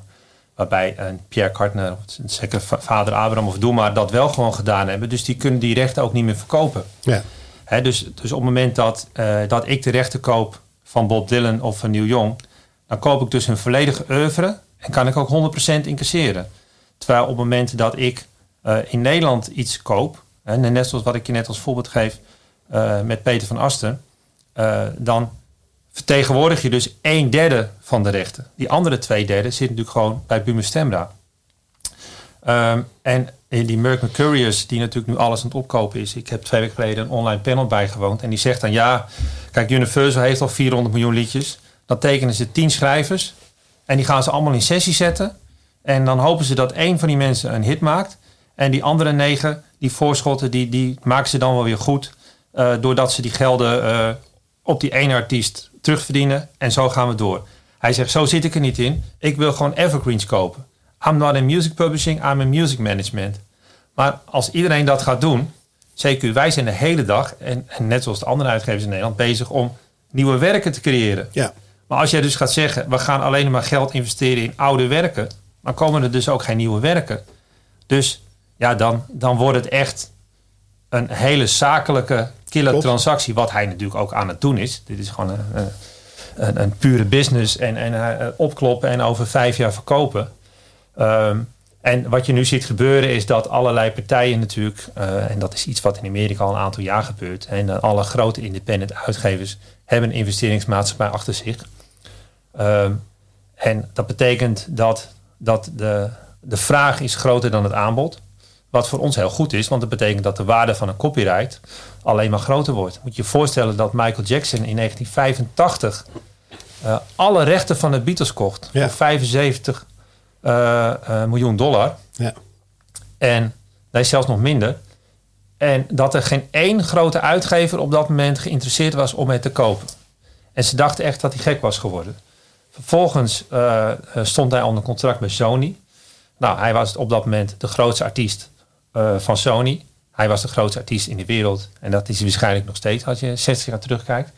Waarbij een Pierre Kartner, zeker vader Abraham of Doemar dat wel gewoon gedaan hebben. Dus die kunnen die rechten ook niet meer verkopen. Ja. Hè, dus, dus op het moment dat, uh, dat ik de rechten koop van Bob Dylan of van Neil Young. Dan koop ik dus een volledige oeuvre en kan ik ook honderd procent incasseren. Terwijl op het moment dat ik... Uh, in Nederland iets koop. En net zoals wat ik je net als voorbeeld geef. Uh, met Peter van Asten. Uh, dan vertegenwoordig je dus een derde van de rechten. Die andere twee derde zit natuurlijk gewoon bij Buma Stemra. Um, en die Merck Mercurius. Die natuurlijk nu alles aan het opkopen is. Ik heb twee weken geleden een online panel bijgewoond. En die zegt dan ja. Kijk, Universal heeft al vierhonderd miljoen liedjes. Dan tekenen ze tien schrijvers. En die gaan ze allemaal in sessie zetten. En dan hopen ze dat één van die mensen een hit maakt. En die andere negen, die voorschotten, die, die maken ze dan wel weer goed. Uh, doordat ze die gelden uh, op die ene artiest terugverdienen. En zo gaan we door. Hij zegt, zo zit ik er niet in. Ik wil gewoon evergreens kopen. I'm not in music publishing, I'm in music management. Maar als iedereen dat gaat doen. Zeker wij zijn de hele dag, en, en net zoals de andere uitgevers in Nederland, bezig om nieuwe werken te creëren. Ja. Maar als jij dus gaat zeggen, we gaan alleen maar geld investeren in oude werken. Dan komen er dus ook geen nieuwe werken. Dus... Ja, dan, dan wordt het echt een hele zakelijke killer Klopt. transactie. Wat hij natuurlijk ook aan het doen is. Dit is gewoon een, een, een pure business. En, en opkloppen en over vijf jaar verkopen. Um, en wat je nu ziet gebeuren is dat allerlei partijen natuurlijk... Uh, en dat is iets wat in Amerika al een aantal jaar gebeurt. En alle grote independent uitgevers hebben een investeringsmaatschappij achter zich. Um, en dat betekent dat, dat de, de vraag is groter dan het aanbod. Wat voor ons heel goed is, want dat betekent dat de waarde van een copyright alleen maar groter wordt. Moet je je voorstellen dat Michael Jackson in negentien vijfentachtig uh, alle rechten van de Beatles kocht. Ja. Voor vijfenzeventig uh, uh, miljoen dollar. Ja. En dat is zelfs nog minder. En dat er geen één grote uitgever op dat moment geïnteresseerd was om het te kopen. En ze dachten echt dat hij gek was geworden. Vervolgens uh, stond hij onder contract bij Sony. Nou, hij was op dat moment de grootste artiest. Uh, van Sony. Hij was de grootste artiest in de wereld. En dat is hij waarschijnlijk nog steeds. Als je zestig jaar terugkijkt.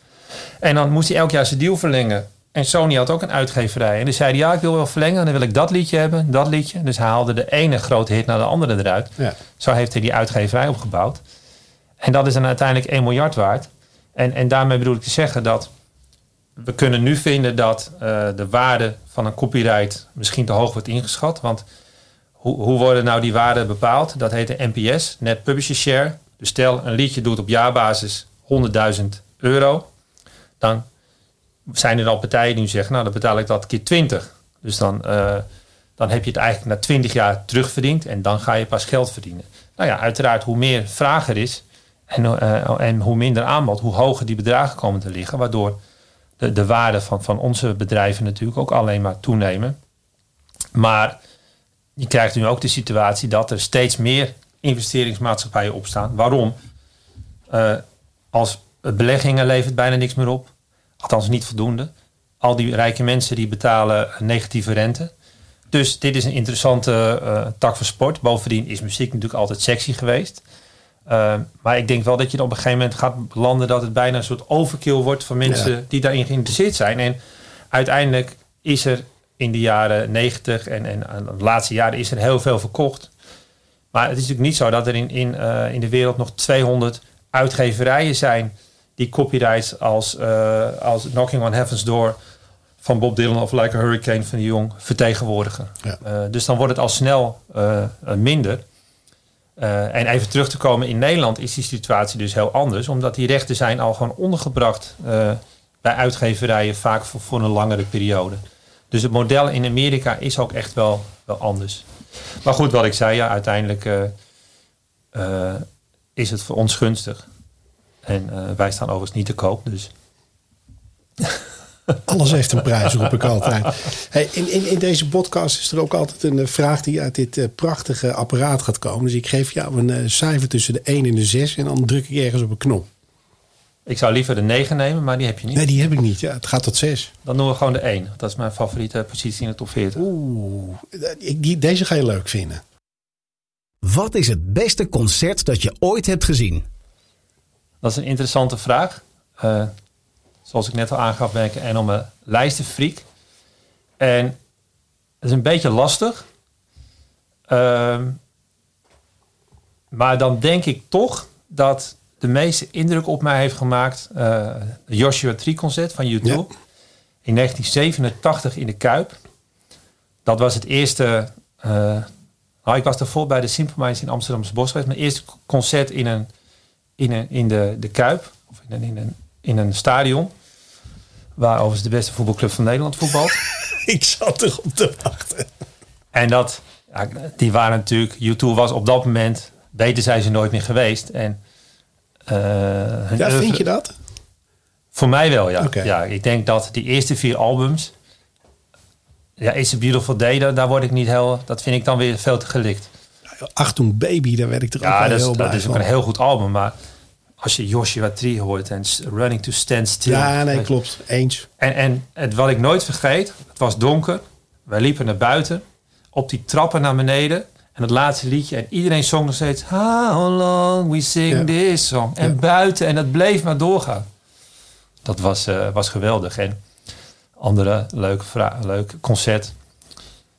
En dan moest hij elk jaar zijn deal verlengen. En Sony had ook een uitgeverij. En dus zei hij, ja, ik wil wel verlengen. Dan wil ik dat liedje hebben. Dat liedje. Dus hij haalde de ene grote hit naar de andere eruit. Ja. Zo heeft hij die uitgeverij opgebouwd. En dat is dan uiteindelijk één miljard waard. En, en daarmee bedoel ik te zeggen dat... We kunnen nu vinden dat uh, de waarde van een copyright... misschien te hoog wordt ingeschat. Want... Hoe worden nou die waarden bepaald? Dat heet de N P S, Net Publisher Share. Dus stel, een liedje doet op jaarbasis honderdduizend euro. Dan zijn er al partijen die nu zeggen, nou dan betaal ik dat keer twintig. Dus dan, uh, dan heb je het eigenlijk na twintig jaar terugverdiend. En dan ga je pas geld verdienen. Nou ja, uiteraard hoe meer vraag er is en, uh, en hoe minder aanbod, hoe hoger die bedragen komen te liggen. Waardoor de, de waarde van, van onze bedrijven natuurlijk ook alleen maar toenemen. Maar... Je krijgt nu ook de situatie dat er steeds meer investeringsmaatschappijen opstaan. Waarom? Uh, als beleggingen levert bijna niks meer op. Althans niet voldoende. al die rijke mensen die betalen negatieve rente. Dus dit is een interessante uh, tak van sport. Bovendien is muziek natuurlijk altijd sexy geweest. Uh, maar ik denk wel dat je op een gegeven moment gaat landen dat het bijna een soort overkill wordt van mensen ja. die daarin geïnteresseerd zijn. En uiteindelijk is er in de jaren negentig en, en, en de laatste jaren is er heel veel verkocht. Maar het is natuurlijk niet zo dat er in, in, uh, in de wereld nog tweehonderd uitgeverijen zijn die copyrights als, uh, als Knocking on Heaven's Door van Bob Dylan of Like a Hurricane van de Jong vertegenwoordigen. Ja. Uh, dus dan wordt het al snel uh, minder. Uh, en even terug te komen, in Nederland is die situatie dus heel anders. Omdat die rechten zijn al gewoon ondergebracht uh, bij uitgeverijen, vaak voor, voor een langere periode. Dus het model in Amerika is ook echt wel, wel anders. Maar goed, wat ik zei, ja, uiteindelijk uh, uh, is het voor ons gunstig. En uh, wij staan overigens niet te koop, dus... Alles heeft een prijs, roep ik altijd. Hey, in, in, in deze podcast is er ook altijd een vraag die uit dit uh, prachtige apparaat gaat komen. Dus ik geef jou een uh, cijfer tussen de één en de zes en dan druk ik ergens op een knop. Ik zou liever de negen nemen, maar die heb je niet. Nee, die heb ik niet. Ja, het gaat tot zes. Dan doen we gewoon de één. Dat is mijn favoriete positie in de top veertig. Oeh, die, deze ga je leuk vinden. Wat is het beste concert dat je ooit hebt gezien? Dat is een interessante vraag. Uh, Zoals ik net al aangaf, ben ik een enorme lijstenfreak. En het is een beetje lastig. Um, maar dan denk ik toch dat de meeste indruk op mij heeft gemaakt... Uh, de Joshua Tree concert van U twee. Ja. In negentien zevenentachtig in de Kuip. Dat was het eerste... Uh, nou, ik was daarvoor bij de Simple Minds in Amsterdamse Bos geweest. Mijn eerste concert in, een, in, een, in de, de Kuip. Of in een... In een In een stadion. Waar overigens de beste voetbalclub van Nederland voetbalt. Ik zat er op te wachten. En dat, ja, die waren natuurlijk... U twee was op dat moment... Beter zijn ze nooit meer geweest. En, uh, ja, vind oeuvre, je dat? Voor mij wel, ja. Okay. Ja. Ik denk dat die eerste vier albums... Ja, It's a Beautiful Day, daar, daar word ik niet heel... Dat vind ik dan weer veel te gelikt. Achtung Baby, daar werd ik er ja, ook wel heel blij van. Ja, dat is ook een heel goed album, maar... Als je Joshua Tree hoort en Running to Stand Still. Ja, nee, klopt. Eens. En, en het, wat ik nooit vergeet, het was donker. Wij liepen naar buiten, op die trappen naar beneden. En het laatste liedje. En iedereen zong nog steeds, How long we sing ja. this song. En ja. buiten, en dat bleef maar doorgaan. Dat was, uh, was geweldig. En andere leuk, vra- leuk concert.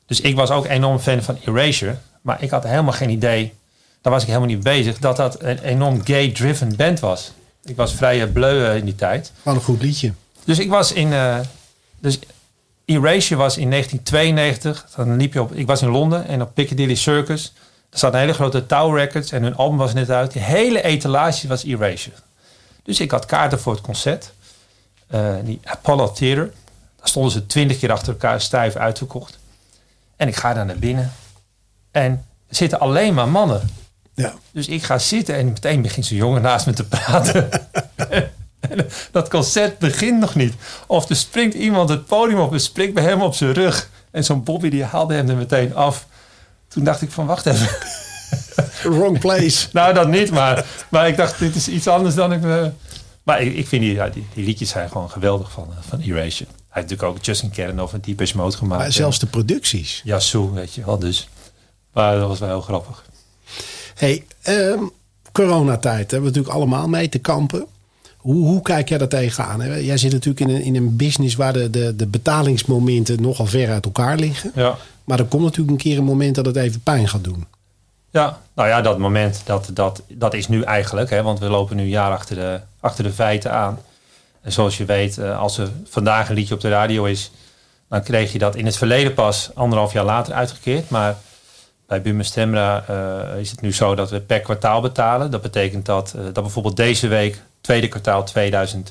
Dus ik was ook enorm fan van Erasure. Maar ik had helemaal geen idee... Daar was ik helemaal niet bezig. Dat dat een enorm gay-driven band was. Ik was vrij bleu in die tijd. Wat een goed liedje. Dus ik was in... Uh, dus Erasure was in negentien tweeënnegentig. Dan liep je op... Ik was in Londen en op Piccadilly Circus. Er zat een hele grote Tower Records. En hun album was net uit. Die hele etalage was Erasure. Dus ik had kaarten voor het concert. Uh, die Apollo Theater. Daar stonden ze twintig keer achter elkaar stijf uitverkocht. En ik ga daar naar binnen. En er zitten alleen maar mannen. Ja. Dus ik ga zitten en meteen begint zo'n jongen naast me te praten. En dat concert begint nog niet. Of er springt iemand het podium op en springt bij hem op zijn rug. En zo'n Bobby die haalde hem er meteen af. Toen dacht ik van wacht even. Wrong place. Nou dat niet, maar, maar ik dacht dit is iets anders dan ik me... Maar ik, ik vind die, ja, die, die liedjes zijn gewoon geweldig van, van Erasure. Hij heeft natuurlijk ook Justin Kern of een Deep Mode gemaakt. Maar zelfs de producties. Ja, zo weet je wel. Dus. Maar dat was wel heel grappig. Hey, um, coronatijd hebben we natuurlijk allemaal mee te kampen. Hoe, hoe kijk jij daar tegenaan? Hè? Jij zit natuurlijk in een, in een business waar de, de, de betalingsmomenten nogal ver uit elkaar liggen. Ja. Maar er komt natuurlijk een keer een moment dat het even pijn gaat doen. Ja, nou ja, dat moment, dat, dat, dat is nu eigenlijk. Hè, want we lopen nu een jaar achter de, achter de feiten aan. En zoals je weet, als er vandaag een liedje op de radio is... dan kreeg je dat in het verleden pas anderhalf jaar later uitgekeerd. Maar... Bij Buma Stemra uh, is het nu zo dat we per kwartaal betalen. Dat betekent dat, uh, dat bijvoorbeeld deze week... tweede kwartaal tweeduizend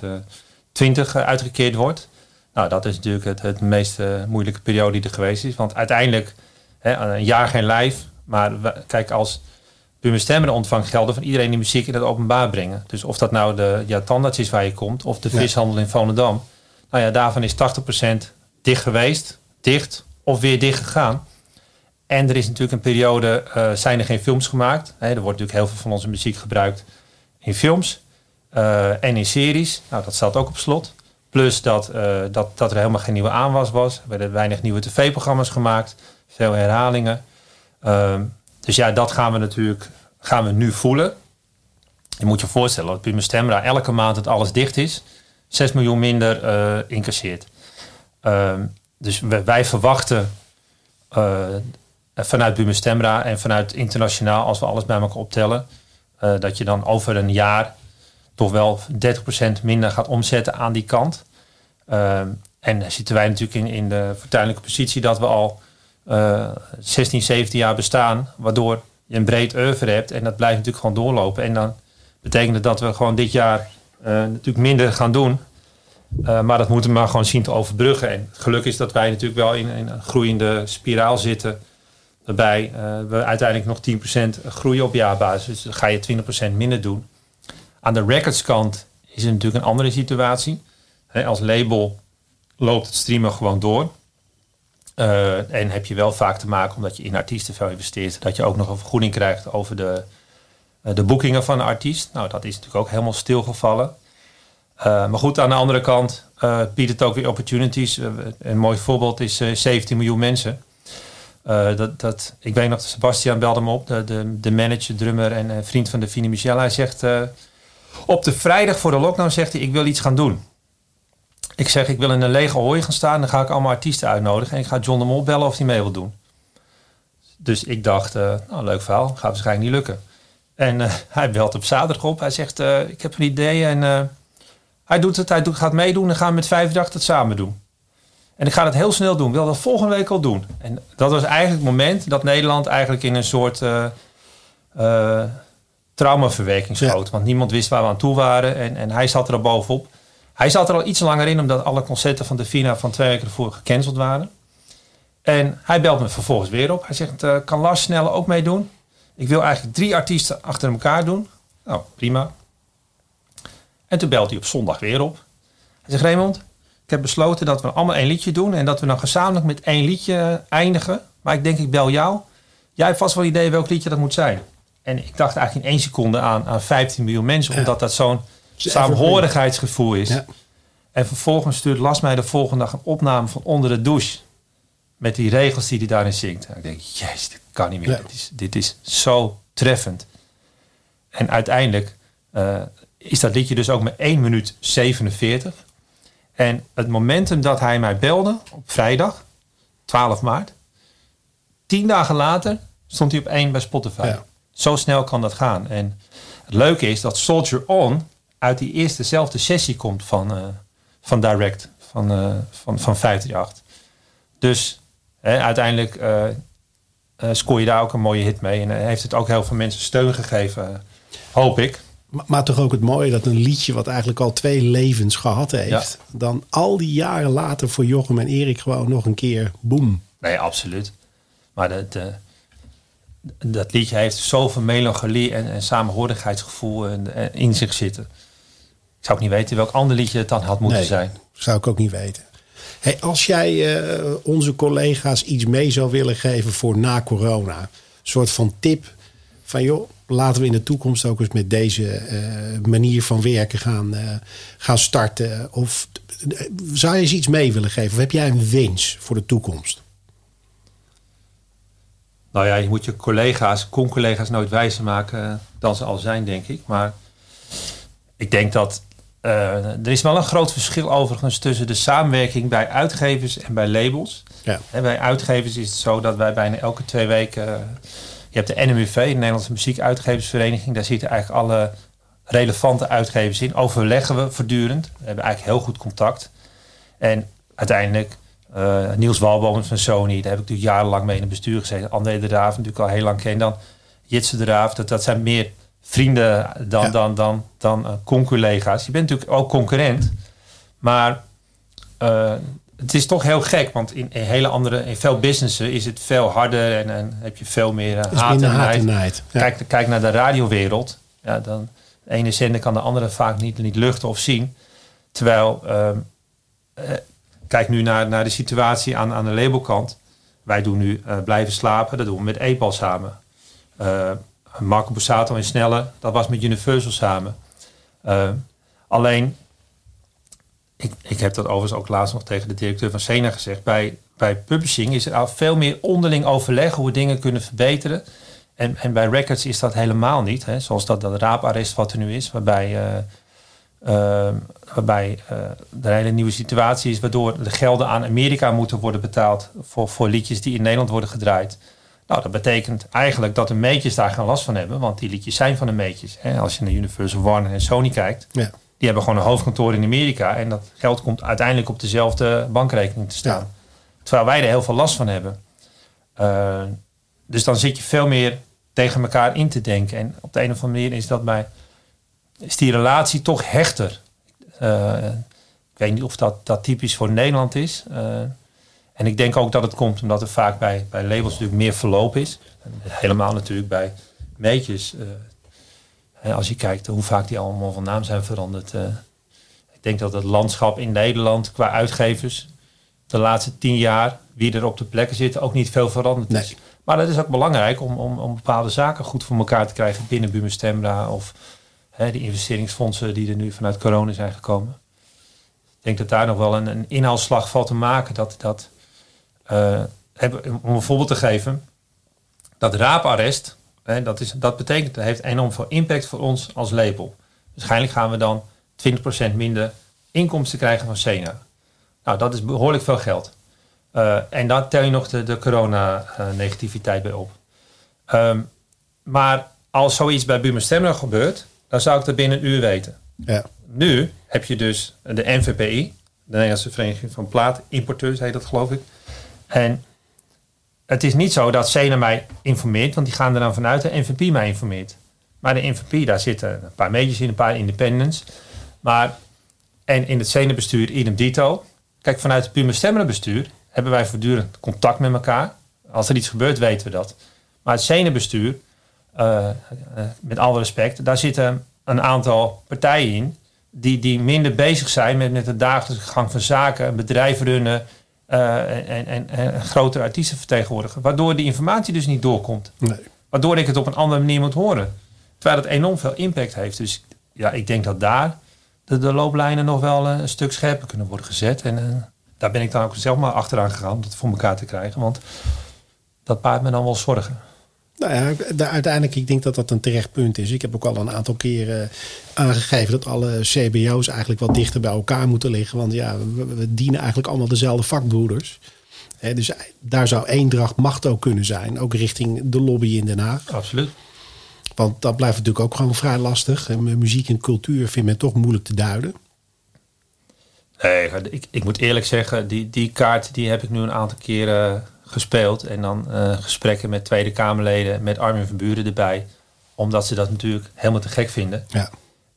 twintig uh, uitgekeerd wordt. Nou, dat is natuurlijk het, het meest uh, moeilijke periode die er geweest is. Want uiteindelijk, hè, een jaar geen lijf. Maar we, kijk, als Buma Stemra ontvangt gelden... van iedereen die muziek in het openbaar brengen. Dus of dat nou de ja, tandarts is waar je komt... of de vishandel in Volendam. Nou ja, daarvan is tachtig procent dicht geweest. Dicht of weer dicht gegaan. En er is natuurlijk een periode, uh, zijn er geen films gemaakt. He, er wordt natuurlijk heel veel van onze muziek gebruikt in films uh, en in series. Nou, dat staat ook op slot. Plus dat, uh, dat, dat er helemaal geen nieuwe aanwas was. Er werden weinig nieuwe tv-programma's gemaakt. Veel herhalingen. Uh, dus ja, dat gaan we natuurlijk gaan we nu voelen. Je moet je voorstellen dat Buma Stemra elke maand dat alles dicht is. zes miljoen minder uh, incasseert. Uh, dus wij, wij verwachten uh, vanuit Buma Stemra en vanuit internationaal, als we alles bij elkaar optellen, uh, dat je dan over een jaar toch wel dertig procent minder gaat omzetten aan die kant. Uh, en zitten wij natuurlijk in, in de fortuinlijke positie dat we al uh, zestien, zeventien jaar bestaan, waardoor je een breed oeuvre hebt en dat blijft natuurlijk gewoon doorlopen. En dan betekent het dat we gewoon dit jaar uh, natuurlijk minder gaan doen. Uh, maar dat moeten we maar gewoon zien te overbruggen. En geluk is dat wij natuurlijk wel in, in een groeiende spiraal zitten, waarbij uh, we uiteindelijk nog tien procent groeien op jaarbasis. Dus dan ga je twintig procent minder doen. Aan de recordskant is het natuurlijk een andere situatie. He, als label loopt het streamen gewoon door. Uh, en heb je wel vaak te maken, omdat je in artiesten veel investeert, dat je ook nog een vergoeding krijgt over de, uh, de boekingen van de artiest. Nou, dat is natuurlijk ook helemaal stilgevallen. Uh, maar goed, aan de andere kant uh, biedt het ook weer opportunities. Uh, een mooi voorbeeld is uh, zeventien miljoen mensen. Uh, dat, dat, ik weet nog, Sebastian belde me op, de, de, de manager, drummer en uh, vriend van Davina Michelle. Hij zegt, uh, op de vrijdag voor de lockdown zegt hij, ik wil iets gaan doen. Ik zeg, ik wil in een lege hooi gaan staan. Dan ga ik allemaal artiesten uitnodigen. En ik ga John de Mol bellen of hij mee wil doen. Dus ik dacht, uh, nou leuk verhaal. Gaat waarschijnlijk niet lukken. En uh, hij belt op zaterdag op. Hij zegt, uh, ik heb een idee. En uh, hij doet het, hij doet, gaat meedoen. En gaan we met vijf dag dat samen doen. En ik ga dat heel snel doen. Ik wil dat volgende week al doen. En dat was eigenlijk het moment dat Nederland eigenlijk in een soort Uh, uh, traumaverwerking schoot. Ja. Want niemand wist waar we aan toe waren. En, en hij zat er al bovenop. Hij zat er al iets langer in, omdat alle concerten van Davina van twee weken ervoor gecanceld waren. En hij belt me vervolgens weer op. Hij zegt, uh, kan Lars Snelle ook meedoen? Ik wil eigenlijk drie artiesten achter elkaar doen. Nou, prima. En toen belt hij op zondag weer op. Hij zegt, Raymond, ik heb besloten dat we allemaal één liedje doen en dat we dan gezamenlijk met één liedje eindigen. Maar ik denk, ik bel jou. Jij hebt vast wel een idee welk liedje dat moet zijn. En ik dacht eigenlijk in één seconde aan, aan vijftien miljoen mensen, ja, omdat dat zo'n saamhorigheidsgevoel is. Ja. En vervolgens stuurt Las mij de volgende dag een opname van onder de douche. Met die regels die hij daarin zingt. En ik denk, jezus, dit kan niet meer. Ja. Dit is, dit is zo treffend. En uiteindelijk uh, is dat liedje dus ook met één minuut zevenenveertig. En het momentum dat hij mij belde op vrijdag, twaalf maart. Tien dagen later stond hij op één bij Spotify. Ja. Zo snel kan dat gaan. En het leuke is dat Soldier On uit die eerstezelfde sessie komt van, uh, van Direct, van, uh, van, van vijf drie acht. Dus hè, uiteindelijk uh, uh, scoor je daar ook een mooie hit mee. En uh, heeft het ook heel veel mensen steun gegeven, uh, hoop ik. Maar, maar toch ook het mooie dat een liedje wat eigenlijk al twee levens gehad heeft, ja, dan al die jaren later voor Jochem en Erik gewoon nog een keer boem. Nee, absoluut. Maar dat... Uh, Dat liedje heeft zoveel melancholie en, en samenhorigheidsgevoel en, en in zich zitten. Ik zou ook niet weten welk ander liedje het dan had moeten nee, zijn. Zou ik ook niet weten. Hey, als jij uh, onze collega's iets mee zou willen geven voor na corona. Een soort van tip van joh, laten we in de toekomst ook eens met deze uh, manier van werken gaan, uh, gaan starten. Of uh, zou je eens iets mee willen geven? Of heb jij een wens voor de toekomst? Nou ja, je moet je collega's, con-collega's nooit wijzer maken dan ze al zijn, denk ik. Maar ik denk dat uh, er is wel een groot verschil overigens tussen de samenwerking bij uitgevers en bij labels. Ja. En bij uitgevers is het zo dat wij bijna elke twee weken... Uh, je hebt de N M U V, de Nederlandse Muziekuitgeversvereniging. Daar zitten eigenlijk alle relevante uitgevers in. Overleggen we voortdurend. We hebben eigenlijk heel goed contact. En uiteindelijk... Uh, Niels Walboom van Sony, daar heb ik natuurlijk jarenlang mee in het bestuur gezeten. André de Raaf natuurlijk al heel lang ken. Dan Jitse de Raaf, dat, dat zijn meer vrienden dan, ja. dan, dan, dan, dan uh, con-collega's. Je bent natuurlijk ook concurrent. Maar uh, het is toch heel gek. Want in, in hele andere, in veel businessen is het veel harder. En, en heb je veel meer uh, haat en haat. Nijd. Ja. Kijk, kijk naar de radiowereld. Ja, dan, de ene zender kan de andere vaak niet, niet luchten of zien. Terwijl... Uh, uh, Kijk nu naar, naar de situatie aan, aan de labelkant. Wij doen nu uh, Blijven Slapen. Dat doen we met E P A L samen. Uh, Marco Bussato en Snelle. Dat was met Universal samen. Uh, alleen Ik, ik heb dat overigens ook laatst nog tegen de directeur van Sena gezegd. Bij, bij publishing is er al veel meer onderling overleg hoe we dingen kunnen verbeteren. En, en bij records is dat helemaal niet. Hè? Zoals dat, dat raaparrest wat er nu is. Waarbij, uh, uh, waarbij uh, er een hele nieuwe situatie is. Waardoor de gelden aan Amerika moeten worden betaald. Voor, voor liedjes die in Nederland worden gedraaid. Nou, dat betekent eigenlijk dat de meetjes daar geen last van hebben. Want die liedjes zijn van de meetjes. Hè? Als je naar Universal, Warner en Sony kijkt. Ja. Die hebben gewoon een hoofdkantoor in Amerika. En dat geld komt uiteindelijk op dezelfde bankrekening te staan. Ja. Terwijl wij er heel veel last van hebben. Uh, dus dan zit je veel meer tegen elkaar in te denken. En op de een of andere manier is dat bij, is die relatie toch hechter. Uh, ik weet niet of dat, dat typisch voor Nederland is. Uh, en ik denk ook dat het komt omdat er vaak bij, bij labels natuurlijk meer verloop is. En helemaal natuurlijk bij meetjes. Uh, Als je kijkt hoe vaak die allemaal van naam zijn veranderd. Uh, ik denk dat het landschap in Nederland qua uitgevers de laatste tien jaar, wie er op de plekken zit, ook niet veel veranderd is. Nee. Maar dat is ook belangrijk om, om, om bepaalde zaken goed voor elkaar te krijgen binnen Buma Stemra. Of hè, die investeringsfondsen die er nu vanuit corona zijn gekomen. Ik denk dat daar nog wel een, een inhaalslag valt te maken. Dat, dat, uh, om een voorbeeld te geven. Dat raaparrest. Nee, dat, is, dat betekent, dat heeft enorm veel impact voor ons als label. Waarschijnlijk gaan we dan twintig procent minder inkomsten krijgen van Sena. Nou, dat is behoorlijk veel geld. Uh, en daar tel je nog de, de corona-negativiteit bij op. Um, maar als zoiets bij Buma Stemra gebeurt, dan zou ik dat binnen een uur weten. Ja. Nu heb je dus de N V P I, de Nederlandse Vereniging van Plaatimporteurs heet dat geloof ik. En het is niet zo dat Sena mij informeert, want die gaan er dan vanuit de N V P mij informeert. Maar de N V P, daar zitten een paar majors in, een paar independents. Maar, en in het Sena-bestuur idem dito. Kijk, vanuit het Buma Stemra-bestuur hebben wij voortdurend contact met elkaar. Als er iets gebeurt, weten we dat. Maar het Sena-bestuur, uh, uh, met alle respect, daar zitten een aantal partijen in die, die minder bezig zijn met, met de dagelijkse gang van zaken, een bedrijf runnen. Uh, en, en, en grotere artiesten vertegenwoordigen. Waardoor die informatie dus niet doorkomt. Nee. Waardoor ik het op een andere manier moet horen. Terwijl het enorm veel impact heeft. Dus ja, ik denk dat daar de, de looplijnen nog wel een stuk scherper kunnen worden gezet. En uh, daar ben ik dan ook zelf maar achteraan gegaan om dat voor elkaar te krijgen. Want dat baart me dan wel zorgen. Nou ja, uiteindelijk, ik denk dat dat een terecht punt is. Ik heb ook al een aantal keren aangegeven dat alle C B O's eigenlijk wat dichter bij elkaar moeten liggen. Want ja, we, we dienen eigenlijk allemaal dezelfde vakbroeders. He, dus daar zou eendracht macht ook kunnen zijn. Ook richting de lobby in Den Haag. Absoluut. Want dat blijft natuurlijk ook gewoon vrij lastig. En muziek en cultuur vindt men toch moeilijk te duiden. Nee, ik, ik moet eerlijk zeggen, die, die kaart die heb ik nu een aantal keren gespeeld en dan uh, gesprekken met Tweede Kamerleden, met Armin van Buuren erbij, omdat ze dat natuurlijk helemaal te gek vinden. Ja.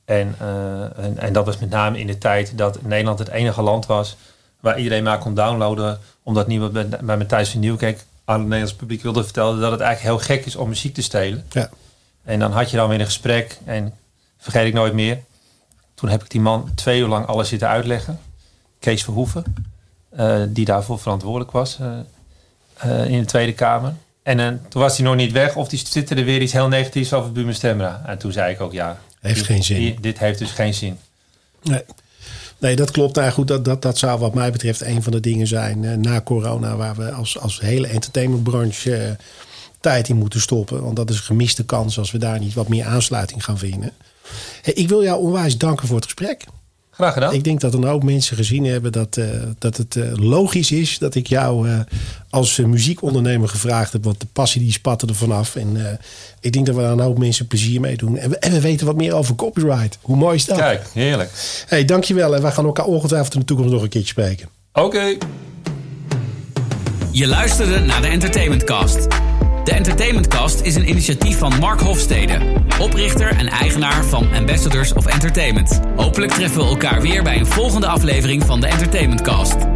En, uh, en, en dat was met name in de tijd dat Nederland het enige land was waar iedereen maar kon downloaden, omdat niemand bij, bij Matthijs van Nieuwkerk aan het Nederlands publiek wilde vertellen dat het eigenlijk heel gek is om muziek te stelen. Ja. En dan had je dan weer een gesprek en vergeet ik nooit meer. Toen heb ik die man twee uur lang alles zitten uitleggen. Kees Verhoeven, uh, die daarvoor verantwoordelijk was. Uh, Uh, in de Tweede Kamer. En uh, toen was hij nog niet weg. Of die twitterde weer iets heel negatiefs over Buma Stemra. En toen zei ik ook ja. Heeft dit, geen zin. Die, dit heeft dus geen zin. Nee, nee dat klopt. Nou, goed, dat, dat, dat zou wat mij betreft een van de dingen zijn. Uh, na corona waar we als, als hele entertainmentbranche uh, tijd in moeten stoppen. Want dat is een gemiste kans als we daar niet wat meer aansluiting gaan vinden. Hey, ik wil jou onwijs danken voor het gesprek. Graag gedaan. Ik denk dat er ook mensen gezien hebben dat, uh, dat het uh, logisch is dat ik jou uh, als uh, muziekondernemer gevraagd heb. Want de passie die spatte er vanaf. En uh, ik denk dat we daar een hoop mensen plezier mee doen. En we, en we weten wat meer over copyright. Hoe mooi is dat? Kijk, heerlijk. Hey, dankjewel. En wij gaan elkaar ongetwijfeld in de toekomst nog een keertje spreken. Oké. Okay. Je luisterde naar de Entertainmentcast. De Entertainmentcast is een initiatief van Mark Hofstede, oprichter en eigenaar van Ambassadors of Entertainment. Hopelijk treffen we elkaar weer bij een volgende aflevering van de Entertainmentcast.